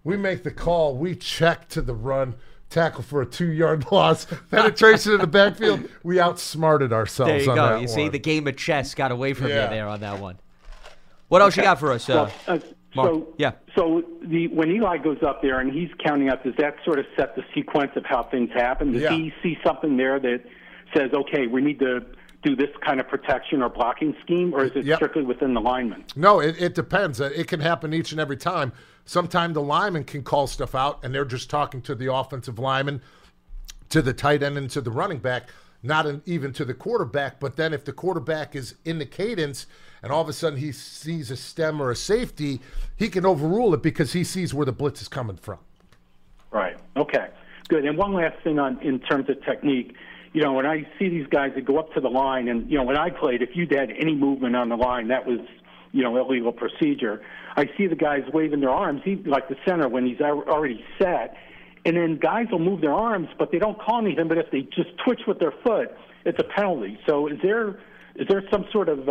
We make the call. We check to the run. Tackle for a 2-yard loss. Penetration in the backfield. We outsmarted ourselves on that one. There you go. You see, the game of chess got away from me there on that one. What else you got for us, Mark? So when Eli goes up there and he's counting up, does that sort of set the sequence of how things happen? Does he see something there that says, okay, we need to do this kind of protection or blocking scheme, or is it strictly within the lineman? No, it depends. It can happen each and every time. Sometimes the lineman can call stuff out, and they're just talking to the offensive lineman, to the tight end, and to the running back, even to the quarterback. But then if the quarterback is in the cadence and all of a sudden he sees a stem or a safety, he can overrule it because he sees where the blitz is coming from. Right. Okay, good. And one last thing in terms of technique. You know, when I see these guys that go up to the line, and, you know, when I played, if you'd had any movement on the line, that was, you know, illegal procedure. I see the guys waving their arms, like the center when he's already set, and then guys will move their arms, but they don't call anything. But if they just twitch with their foot, it's a penalty. So is there some sort of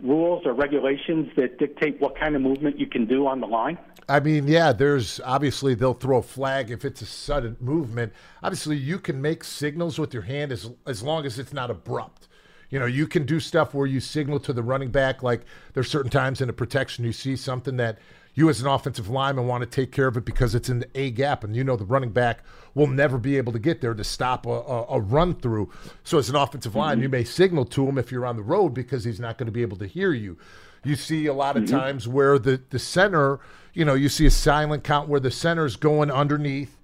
rules or regulations that dictate what kind of movement you can do on the line? I mean, there's obviously they'll throw a flag if it's a sudden movement. Obviously, you can make signals with your hand as long as it's not abrupt. You know, you can do stuff where you signal to the running back, like there's certain times in a protection you see something that you as an offensive lineman want to take care of it because it's in the A gap, and you know the running back will never be able to get there to stop a run through. So as an offensive line, you may signal to him if you're on the road because he's not going to be able to hear you. You see a lot of times where the center, you know, you see a silent count where the center's going underneath,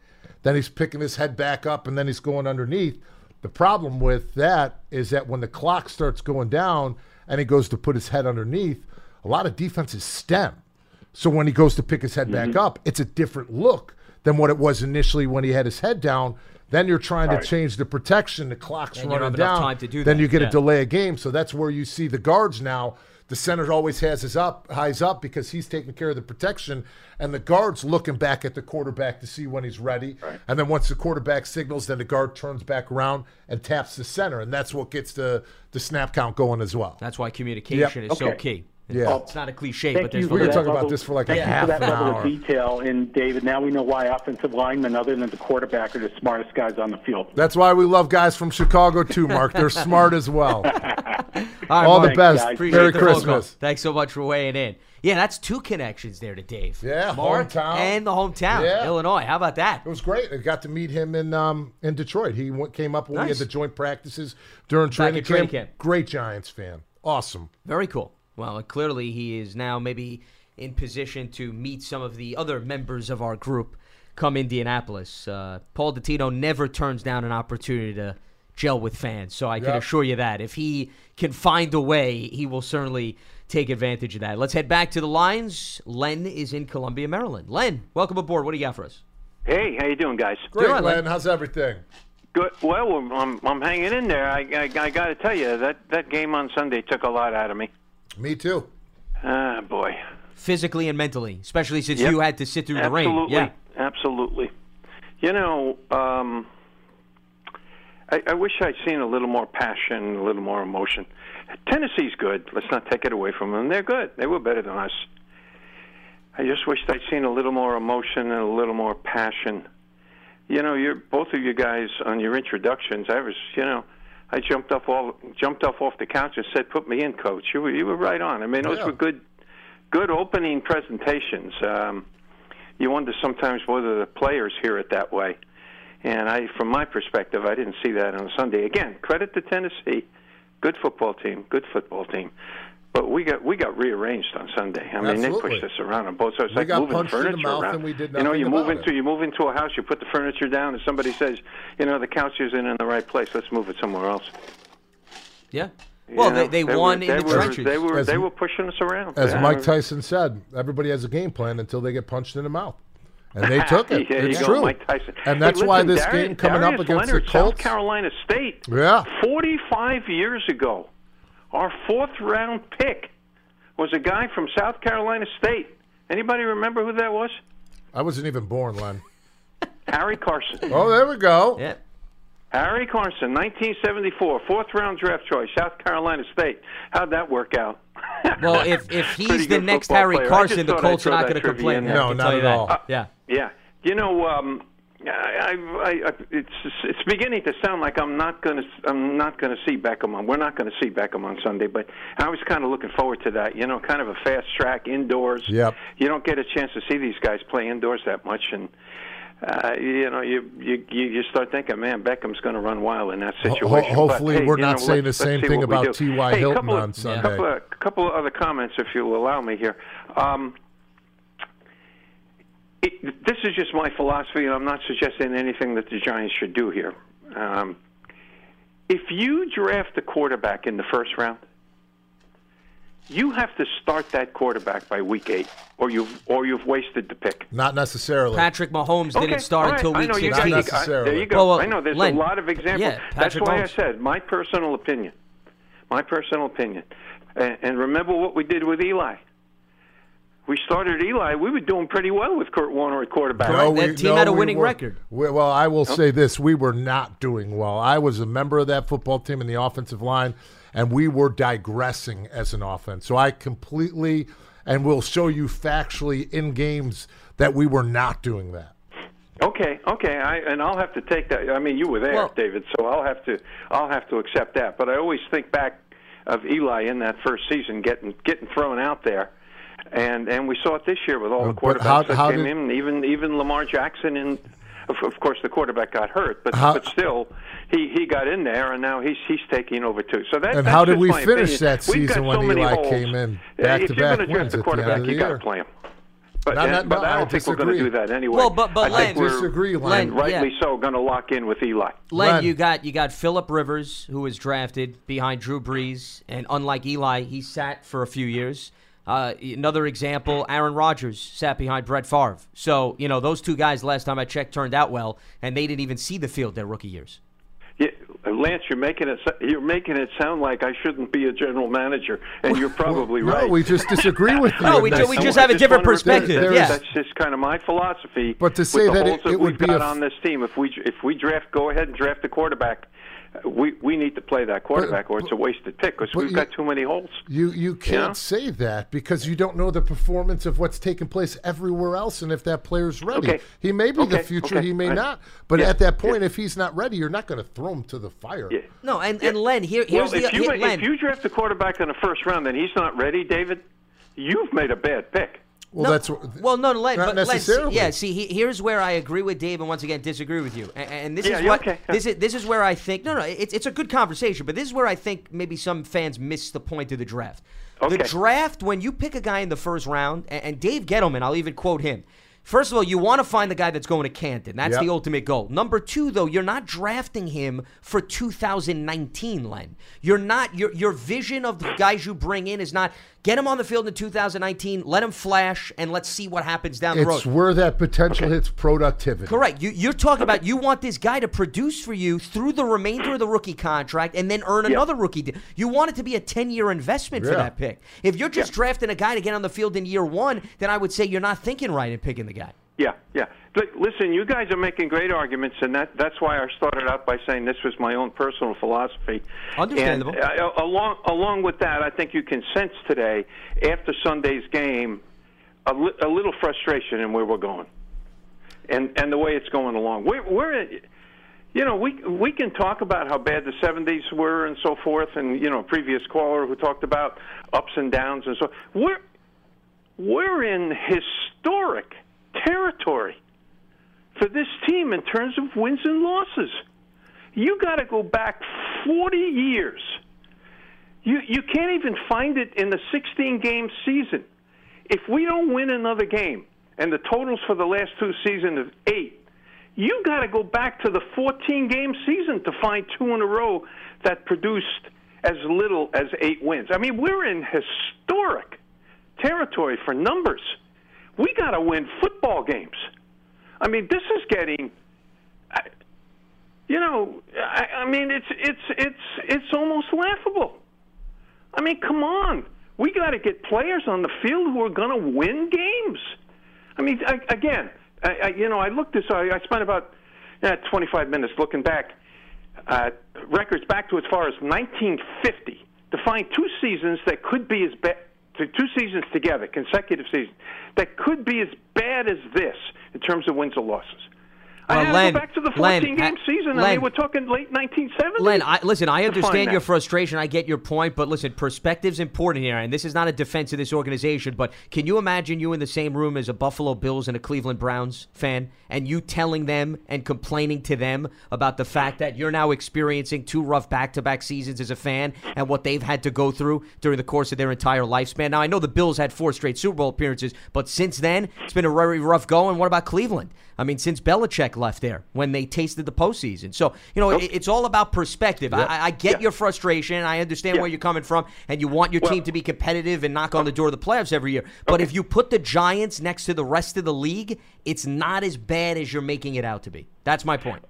then he's picking his head back up, and then he's going underneath. The problem with that is that when the clock starts going down and he goes to put his head underneath, a lot of defenses stem. So when he goes to pick his head back up, it's a different look than what it was initially when he had his head down. Then you're trying to change the protection. The clock's running down. Time to do that. Then you get a delay of game. So that's where you see the guards now. The center always has his eyes up because he's taking care of the protection, and the guard's looking back at the quarterback to see when he's ready. Right. And then once the quarterback signals, then the guard turns back around and taps the center, and that's what gets the snap count going as well. That's why communication is so key. Yeah. Well, it's not a cliche, but there's... We're going to talk about this for like a half an hour. Thank you for that level of detail. And, David, now we know why offensive linemen other than the quarterback are the smartest guys on the field. That's why we love guys from Chicago too, Mark. They're smart as well. All the best. Merry Christmas. Thanks so much for weighing in. Yeah, that's two connections there to Dave. Yeah, Mark hometown. And the hometown, Illinois. How about that? It was great. I got to meet him in Detroit. He came up when we had the joint practices during training camp. Great Giants fan. Awesome. Very cool. Well, clearly he is now maybe in position to meet some of the other members of our group come Indianapolis. Paul DeTito never turns down an opportunity to gel with fans, so I can assure you that. If he can find a way, he will certainly take advantage of that. Let's head back to the lines. Len is in Columbia, Maryland. Len, welcome aboard. What do you got for us? Hey, how you doing, guys? Great, Len. How's everything? Good. Well, I'm hanging in there. I got to tell you, that game on Sunday took a lot out of me. Me too. Ah, boy. Physically and mentally, especially since you had to sit through the rain. Absolutely. You know, I wish I'd seen a little more passion, a little more emotion. Tennessee's good. Let's not take it away from them. They're good. They were better than us. I just wished I'd seen a little more emotion and a little more passion. You know, both of you guys on your introductions, I jumped off the couch and said, "Put me in, Coach." You were right on. I mean, those were good opening presentations. You wonder sometimes whether the players hear it that way. And from my perspective, I didn't see that on Sunday. Again, credit to Tennessee, good football team. But we got rearranged on Sunday. I mean, Absolutely. They pushed us around on both sides. It's like moving furniture around. And we did you move into a house, you put the furniture down, and somebody says, the couch isn't in the right place. Let's move it somewhere else. Yeah. Well, they won in the trenches. They were pushing us around. As Mike Tyson said, everybody has a game plan until they get punched in the mouth. And they took it. It's true. Mike Tyson. And that's why this game coming up against the Colts. South Carolina State, 45 years ago, our fourth-round pick was a guy from South Carolina State. Anybody remember who that was? I wasn't even born, Len. Harry Carson. Oh, there we go. Yeah. Harry Carson, 1974, fourth-round draft choice, South Carolina State. How'd that work out? Well, if he's the next Harry Carson, the Colts are not going to complain. No, not at all. Yeah. You know, it's beginning to sound like I'm not going to see Beckham on. We're not going to see Beckham on Sunday, but I was kind of looking forward to that. You know, kind of a fast track indoors. Yep. You don't get a chance to see these guys play indoors that much, and you start thinking, man, Beckham's going to run wild in that situation. Hopefully, we're not saying the same thing about T.Y. Hilton on Sunday. A couple of other comments, if you'll allow me here. This is just my philosophy, and I'm not suggesting anything that the Giants should do here. If you draft a quarterback in the first round, you have to start that quarterback by week 8, or you've wasted the pick. Not necessily. Patrick Mahomes didn't start until week 16. Not necessarily. There you go. Well, I know there's a lot of examples. Yeah, that's why Mahomes. I said my personal opinion. And remember what we did with Eli. We started Eli. We were doing pretty well with Kurt Warner at quarterback. No, that team had a winning record. Well, I will say this. We were not doing well. I was a member of that football team in the offensive line, and we were digressing as an offense. So I completely and will show you factually in games that we were not doing that. Okay, and I'll have to take that. I mean, you were there, David, so I'll have to accept that. But I always think back of Eli in that first season getting thrown out there. And we saw it this year with all the quarterbacks that came in, even Lamar Jackson. And of course, the quarterback got hurt, but still, he got in there, and now he's taking over too. So that. And that's how did we finish that season when Eli came in? Back to back wins at the end of the year. If you're going to draft the quarterback, you got to play him. But I don't think we're going to do that anyway. Well, but I think we're going to lock in with Eli. Len, you got Phillip Rivers, who was drafted behind Drew Brees, and unlike Eli, he sat for a few years. Another example, Aaron Rodgers sat behind Brett Favre. So, those two guys, last time I checked, turned out well, and they didn't even see the field their rookie years. Yeah, Lance, you're making it sound like I shouldn't be a general manager, and you're probably right. No, we just disagree with you. No, we just have a different perspective. That's just kind of my philosophy. But to say that it would be on this team, if we go ahead and draft the quarterback, we need to play that quarterback, or it's a wasted pick because we've got too many holes. You can't say that because you don't know the performance of what's taking place everywhere else, and if that player's ready. Okay. He may be the future, he may not. But at that point, if he's not ready, you're not going to throw him to the fire. Yeah. No, and Len, if you draft the quarterback in the first round and he's not ready, David, you've made a bad pick. Well, Len, not necessarily. Here's where I agree with Dave and once again disagree with you. And this is where I think it's a good conversation, but this is where I think maybe some fans miss the point of the draft. Okay. The draft, when you pick a guy in the first round, and Dave Gettleman, I'll even quote him. First of all, you want to find the guy that's going to Canton. That's the ultimate goal. Number two, though, you're not drafting him for 2019, Len. You're not. Your vision of the guys you bring in is not get him on the field in 2019, let him flash, and let's see what happens down the road. It's where that potential hits productivity. Correct. You're talking about you want this guy to produce for you through the remainder of the rookie contract and then earn another rookie deal. You want it to be a 10-year investment for that pick. If you're just drafting a guy to get on the field in year 1, then I would say you're not thinking right in picking the guy. Yeah. Listen, you guys are making great arguments, and that's why I started out by saying this was my own personal philosophy. Understandable. And along with that, I think you can sense today, after Sunday's game, a little frustration in where we're going, and the way it's going along. We can talk about how bad the 70s were and so forth, and a previous caller who talked about ups and downs and so. We're in historic territory for this team in terms of wins and losses. You got to go back 40 years. You can't even find it in the 16-game season. If we don't win another game, and the totals for the last two seasons is 8, you got to go back to the 14-game season to find 2 in a row that produced as little as 8 wins. I mean, we're in historic territory for numbers. We got to win football games. I mean, this is getting, it's almost laughable. I mean, come on. We got to get players on the field who are going to win games. I mean, I looked this. I spent about 25 minutes looking back records back to as far as 1950 to find two seasons that could be as bad. Two seasons together, consecutive seasons, that could be as bad as this in terms of wins and losses. I had to go back to the 14-game season. I mean, we're talking late 1970s. Len, I understand your frustration. I get your point. But, listen, perspective's important here. And this is not a defense of this organization. But can you imagine you in the same room as a Buffalo Bills and a Cleveland Browns fan and you telling them and complaining to them about the fact that you're now experiencing 2 rough back-to-back seasons as a fan and what they've had to go through during the course of their entire lifespan? Now, I know the Bills had 4 straight Super Bowl appearances, but since then, it's been a very rough go. And what about Cleveland? I mean, since Belichick left there when they tasted the postseason. So, it's all about perspective. Yep. I get your frustration. I understand where you're coming from, and you want your team to be competitive and knock on the door of the playoffs every year. But if you put the Giants next to the rest of the league, it's not as bad as you're making it out to be. That's my point.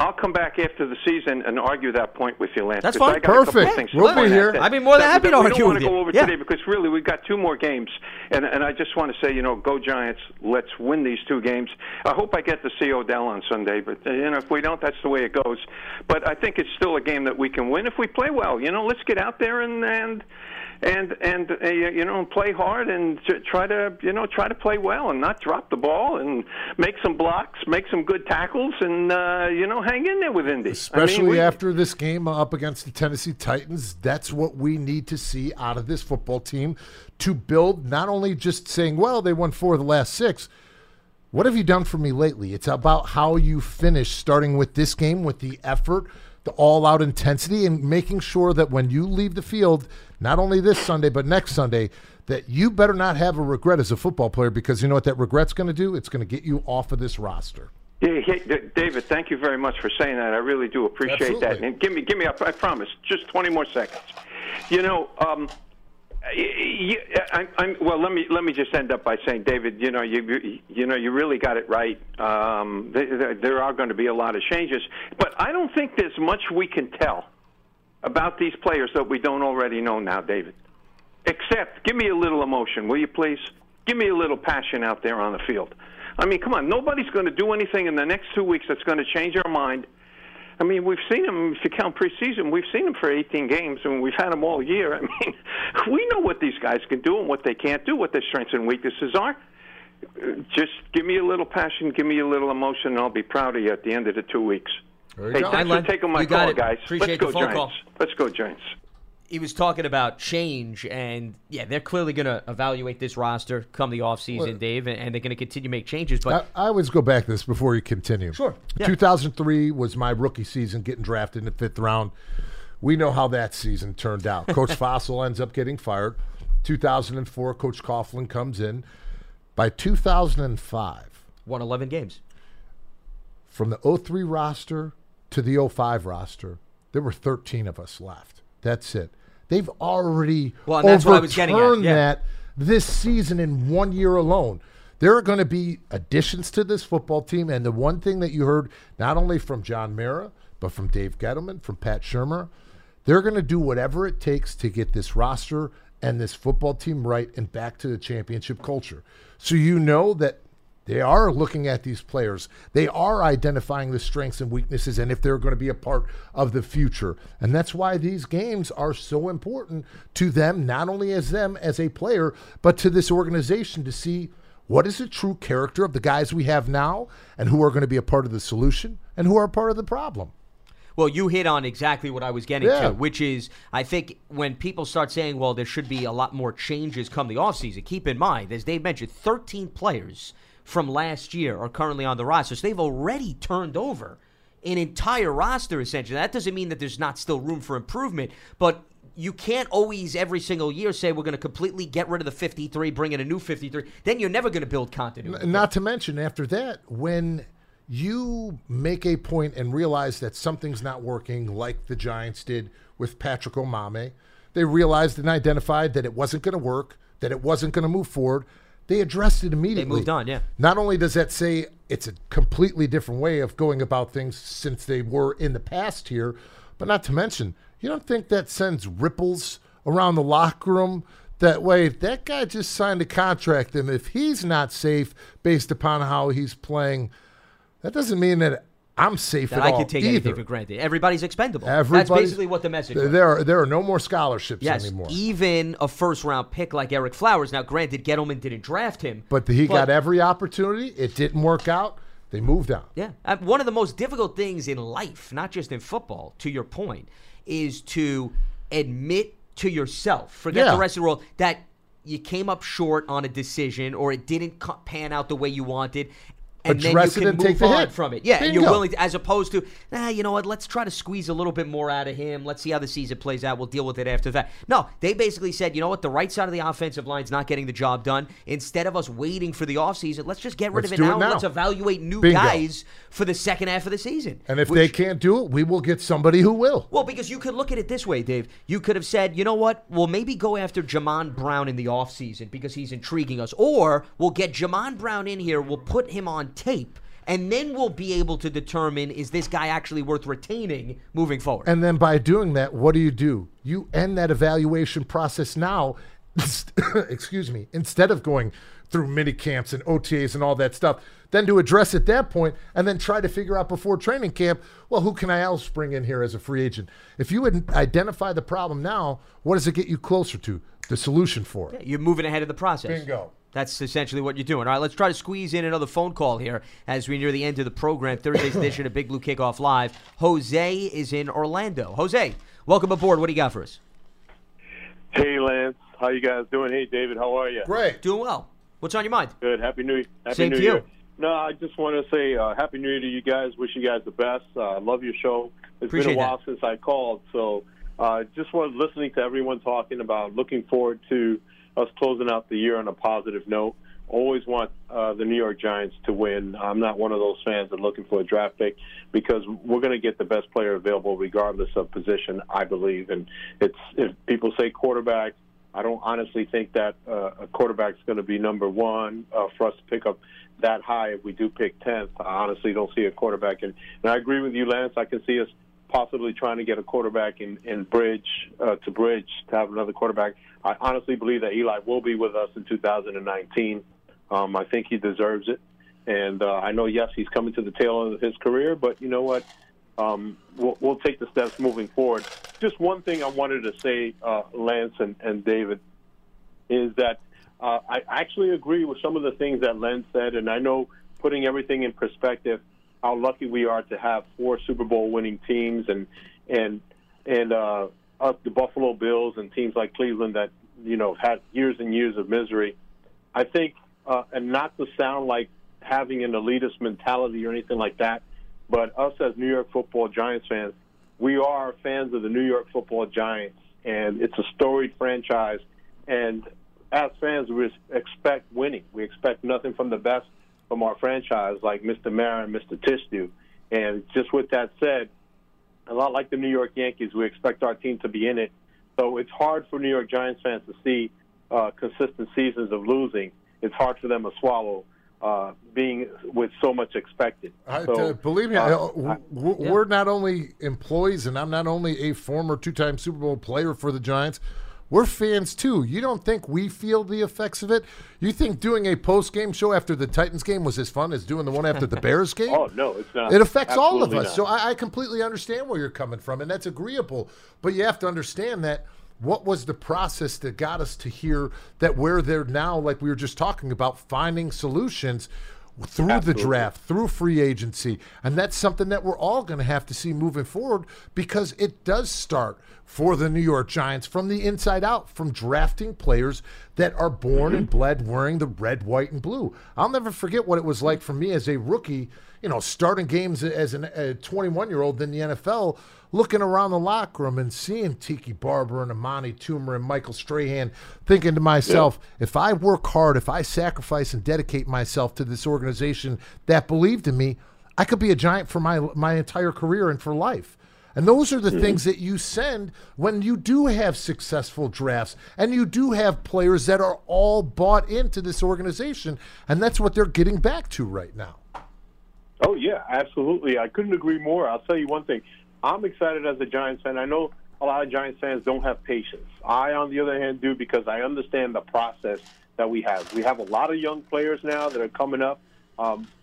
I'll come back after the season and argue that point with you, Lance. That's fine. Perfect. We'll be here. I'd be more than happy to argue with you. We don't want to go over today because, really, we've got 2 more games. And I just want to say, go Giants. Let's win these 2 games. I hope I get to see Odell on Sunday. But, if we don't, that's the way it goes. But I think it's still a game that we can win if we play well. Let's get out there and play hard and try to play well and not drop the ball and make some blocks, make some good tackles, and hang in there with Indy. Especially after this game up against the Tennessee Titans, that's what we need to see out of this football team to build. Not only just saying, well, they won 4 of the last 6. What have you done for me lately? It's about how you finish, starting with this game, with the effort, the all-out intensity, and making sure that when you leave the field, not only this Sunday but next Sunday, that you better not have a regret as a football player, because you know what that regret's going to do? It's going to get you off of this roster. Yeah, David, thank you very much for saying that. I really do appreciate that. And give me, I promise, just 20 more seconds. Let me just end up by saying, David, you really got it right. There are going to be a lot of changes, but I don't think there's much we can tell about these players that we don't already know now, David. Except, give me a little emotion, will you please? Give me a little passion out there on the field. I mean, come on, nobody's going to do anything in the next 2 weeks that's going to change our mind. I mean, we've seen them, if you count preseason, we've seen them for 18 games, and we've had them all year. I mean, we know what these guys can do and what they can't do, what their strengths and weaknesses are. Just give me a little passion, give me a little emotion, and I'll be proud of you at the end of the 2 weeks. Hey, thanks for taking my call, guys. Appreciate the phone call. Let's go, Giants. He was talking about change, and, they're clearly going to evaluate this roster come the offseason, Dave, and they're going to continue to make changes. But I always go back to this before you continue. Sure. Yeah. 2003 was my rookie season, getting drafted in the 5th round. We know how that season turned out. Coach Fossil ends up getting fired. 2004, Coach Coughlin comes in. By 2005. Won 11 games. From the 03 roster to the 05 roster, there were 13 of us left. That's it. They've already overturned that this season in 1 year alone. There are going to be additions to this football team, and the one thing that you heard not only from John Mara, but from Dave Gettleman, from Pat Shurmur, they're going to do whatever it takes to get this roster and this football team right and back to the championship culture. So you know that they are looking at these players. They are identifying the strengths and weaknesses and if they're going to be a part of the future. And that's why these games are so important to them, not only as them as a player, but to this organization to see what is the true character of the guys we have now and who are going to be a part of the solution and who are part of the problem. Well, you hit on exactly what I was getting to, which is I think when people start saying, well, there should be a lot more changes come the offseason, keep in mind, as Dave mentioned, 13 players from last year are currently on the roster. So they've already turned over an entire roster, essentially. That doesn't mean that there's not still room for improvement, but you can't always every single year say we're going to completely get rid of the 53, bring in a new 53. Then you're never going to build continuity. Not to mention, after that, when you make a point and realize that something's not working like the Giants did with Patrick Omame, they realized and identified that it wasn't going to work, that it wasn't going to move forward. They addressed it immediately. They moved on, yeah. Not only does that say it's a completely different way of going about things since they were in the past here, but not to mention, you don't think that sends ripples around the locker room? That way, if that guy just signed a contract, and if he's not safe based upon how he's playing, that doesn't mean that I'm safe at all. I can take anything for granted. Everybody's expendable. That's basically what the message is. There are no more scholarships anymore. Yes, even a first-round pick like Eric Flowers. Now, granted, Gettleman didn't draft him. But he got every opportunity. It didn't work out. They moved on. Yeah. One of the most difficult things in life, not just in football, to your point, is to admit to yourself, forget the rest of the world, that you came up short on a decision or it didn't pan out the way you wanted. And address then you can move on from it. Yeah, and you're willing to, as opposed to, you know what, let's try to squeeze a little bit more out of him. Let's see how the season plays out. We'll deal with it after that. No, they basically said, you know what, the right side of the offensive line's not getting the job done. Instead of us waiting for the offseason, let's just get rid of it now. Let's evaluate new guys for the second half of the season. And if they can't do it, we will get somebody who will. Well, because you could look at it this way, Dave. You could have said, you know what, we'll maybe go after Jermon Brown in the offseason because he's intriguing us. Or we'll get Jermon Brown in here, we'll put him on tape, and then we'll be able to determine, is this guy actually worth retaining moving forward? And then by doing that, what do? You end that evaluation process now, excuse me, instead of going through mini camps and OTAs and all that stuff, then to address at that point and then try to figure out before training camp, well, who can I else bring in here as a free agent? If you would identify the problem now, what does it get you closer to? The solution for it. Yeah, you're moving ahead of the process. Bingo. That's essentially what you're doing. All right, let's try to squeeze in another phone call here as we near the end of the program. Thursday's edition of Big Blue Kickoff Live. Jose is in Orlando. Jose, welcome aboard. What do you got for us? Hey, Lance. How you guys doing? Hey, David. How are you? Great. Doing well. What's on your mind? Good. Happy New Year. Same to you. No, I just want to say Happy New Year to you guys. Wish you guys the best. I love your show. It's been a while since I called. So just was listening to everyone talking about looking forward to us closing out the year on a positive note. Always want the New York Giants to win. I'm not one of those fans that looking for a draft pick because we're going to get the best player available regardless of position, I believe. And it's if people say quarterback, I don't honestly think that a quarterback is going to be number one for us to pick up that high if we do pick 10th. I honestly don't see a quarterback. And I agree with you, Lance. I can see us possibly trying to get a quarterback in bridge to have another quarterback. I honestly believe that Eli will be with us in 2019. I think he deserves it. And I know, yes, he's coming to the tail end of his career, but you know what? We'll take the steps moving forward. Just one thing I wanted to say, Lance and David, is that I actually agree with some of the things that Lance said, and I know putting everything in perspective, how lucky we are to have four Super Bowl winning teams and up the Buffalo Bills and teams like Cleveland that, you know, had years and years of misery. I think, and not to sound like having an elitist mentality or anything like that, but us as New York Football Giants fans, we are fans of the New York Football Giants, and it's a storied franchise. And as fans, we expect winning. We expect nothing from the best from our franchise like Mr. Mara and Mr. Tisdale. And just with that said, a lot like the New York Yankees, we expect our team to be in it. So it's hard for New York Giants fans to see consistent seasons of losing. It's hard for them to swallow being with so much expected. So, believe me, we're not only employees, and I'm not only a former two-time Super Bowl player for the Giants, We're fans too. You don't think we feel the effects of it? You think doing a post-game show after the Titans game was as fun as doing the one after the Bears game? Oh, no, it's not. It affects all of us. So I completely understand where you're coming from, and that's agreeable. But you have to understand that what was the process that got us to here that we're there now, like we were just talking about, finding solutions through the draft, through free agency. And that's something that we're all going to have to see moving forward, because it does start for the New York Giants from the inside out, from drafting players that are born and bled wearing the red, white, and blue. I'll never forget what it was like for me as a rookie, you know, starting games as a 21-year-old in the NFL, looking around the locker room and seeing Tiki Barber and Amani Toomer and Michael Strahan, thinking to myself, if I work hard, if I sacrifice and dedicate myself to this organization that believed in me, I could be a Giant for my entire career and for life. And those are the things that you send when you do have successful drafts and you do have players that are all bought into this organization, and that's what they're getting back to right now. Oh, yeah, absolutely. I couldn't agree more. I'll tell you one thing. I'm excited as a Giants fan. I know a lot of Giants fans don't have patience. I, on the other hand, do, because I understand the process that we have. We have a lot of young players now that are coming up.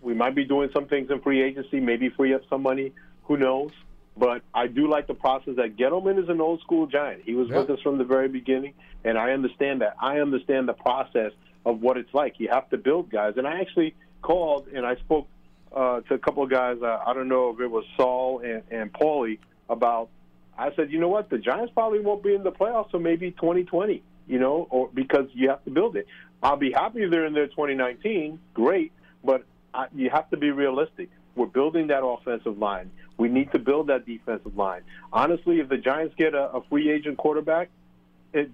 We might be doing some things in free agency, maybe free up some money. Who knows? But I do like the process that Gettleman is an old-school Giant. He was with us from the very beginning, and I understand that. I understand the process of what it's like. You have to build guys. And I actually called and I spoke to a couple of guys. I don't know if it was Saul and Paulie about – I said, you know what, the Giants probably won't be in the playoffs, so maybe 2020, you know, or because you have to build it. I'll be happy they're in there 2019. Great. But you have to be realistic. We're building that offensive line. We need to build that defensive line. Honestly, if the Giants get a free agent quarterback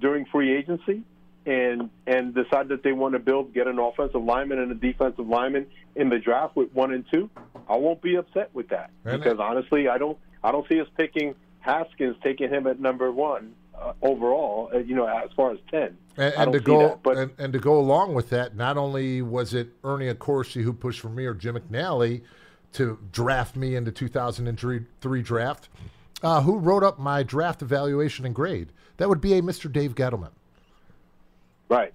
during free agency and decide that they want to get an offensive lineman and a defensive lineman in the draft with 1 and 2, I won't be upset with that. Really? Because honestly, I don't see us picking Haskins, taking him at number 1 overall. You know, as far as 10. And to go that, and to go along with that, not only was it Ernie Accorsi who pushed for me or Jim McNally to draft me in the 2003 draft, who wrote up my draft evaluation and grade? That would be a Mr. Dave Gettleman. Right.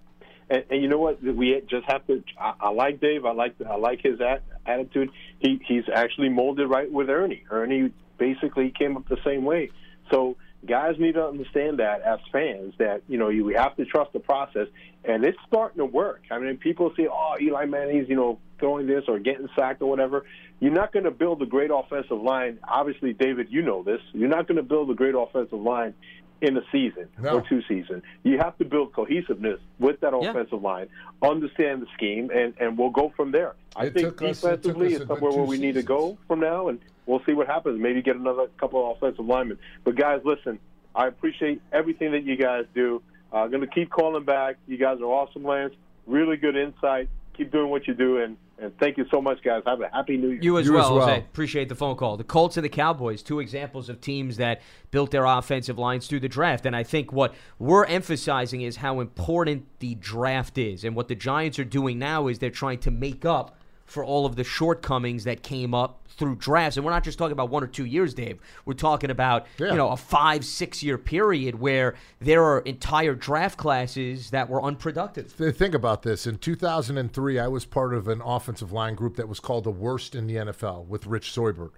And you know what? We just have to – I like Dave. I like his attitude. He's actually molded right with Ernie. Ernie basically came up the same way. So guys need to understand that as fans, that, you know, we have to trust the process. And it's starting to work. I mean, people say, oh, Eli Manning's, you know, throwing this or getting sacked or whatever. You're not going to build a great offensive line. Obviously, David, you know this. You're not going to build a great offensive line in a season or two seasons. You have to build cohesiveness with that offensive line, understand the scheme, and we'll go from there. I think defensively is somewhere where we need to go from now, and we'll see what happens. Maybe get another couple of offensive linemen. But, guys, listen, I appreciate everything that you guys do. I'm going to keep calling back. You guys are awesome, Lance. Really good insight. Keep doing what you do, and thank you so much, guys. Have a happy New Year. You as well. Jose. Appreciate the phone call. The Colts and the Cowboys, two examples of teams that built their offensive lines through the draft, and I think what we're emphasizing is how important the draft is, and what the Giants are doing now is they're trying to make up for all of the shortcomings that came up through drafts. And we're not just talking about 1 or 2 years, Dave. We're talking about, you know, a 5-6 year period where there are entire draft classes that were unproductive. Think about this. In 2003, I was part of an offensive line group that was called the worst in the NFL with Rich Soibert.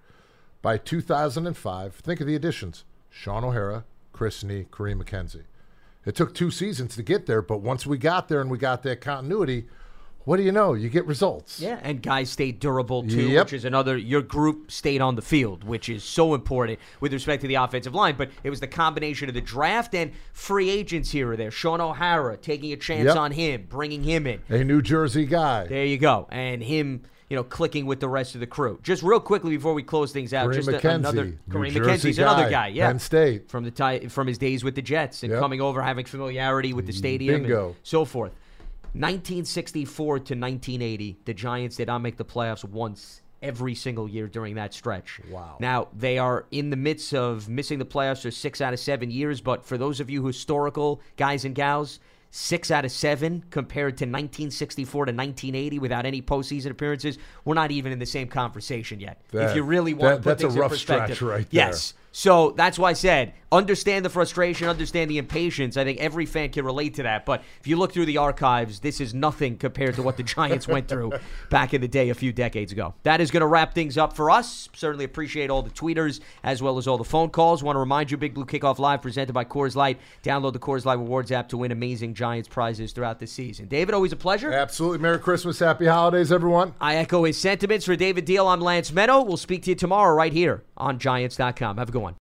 By 2005, think of the additions. Sean O'Hara, Chris Knee, Kareem McKenzie. It took 2 seasons to get there, but once we got there and we got that continuity, what do you know? You get results. Yeah, and guys stayed durable, too, which is another – your group stayed on the field, which is so important with respect to the offensive line. But it was the combination of the draft and free agents here or there. Sean O'Hara taking a chance on him, bringing him in. A New Jersey guy. There you go. And him – you know, clicking with the rest of the crew. Just real quickly before we close things out, Kareem McKenzie's another guy, Penn State. From his days with the Jets and coming over, having familiarity with the stadium and so forth. 1964 to 1980, the Giants did not make the playoffs once every single year during that stretch. Wow. Now, they are in the midst of missing the playoffs for 6 out of 7 years, but for those of you historical guys and gals, 6 out of 7 compared to 1964 to 1980 without any postseason appearances. We're not even in the same conversation yet. If you really want to put things in perspective. That's a rough stretch right there. Yes. So that's why I said, understand the frustration, understand the impatience. I think every fan can relate to that. But if you look through the archives, this is nothing compared to what the Giants went through back in the day a few decades ago. That is going to wrap things up for us. Certainly appreciate all the tweeters as well as all the phone calls. Want to remind you, Big Blue Kickoff Live presented by Coors Light. Download the Coors Light Rewards app to win amazing Giants prizes throughout the season. David, always a pleasure. Absolutely. Merry Christmas. Happy holidays, everyone. I echo his sentiments. For David Diehl, I'm Lance Medow. We'll speak to you tomorrow right here on Giants.com. Have a good one.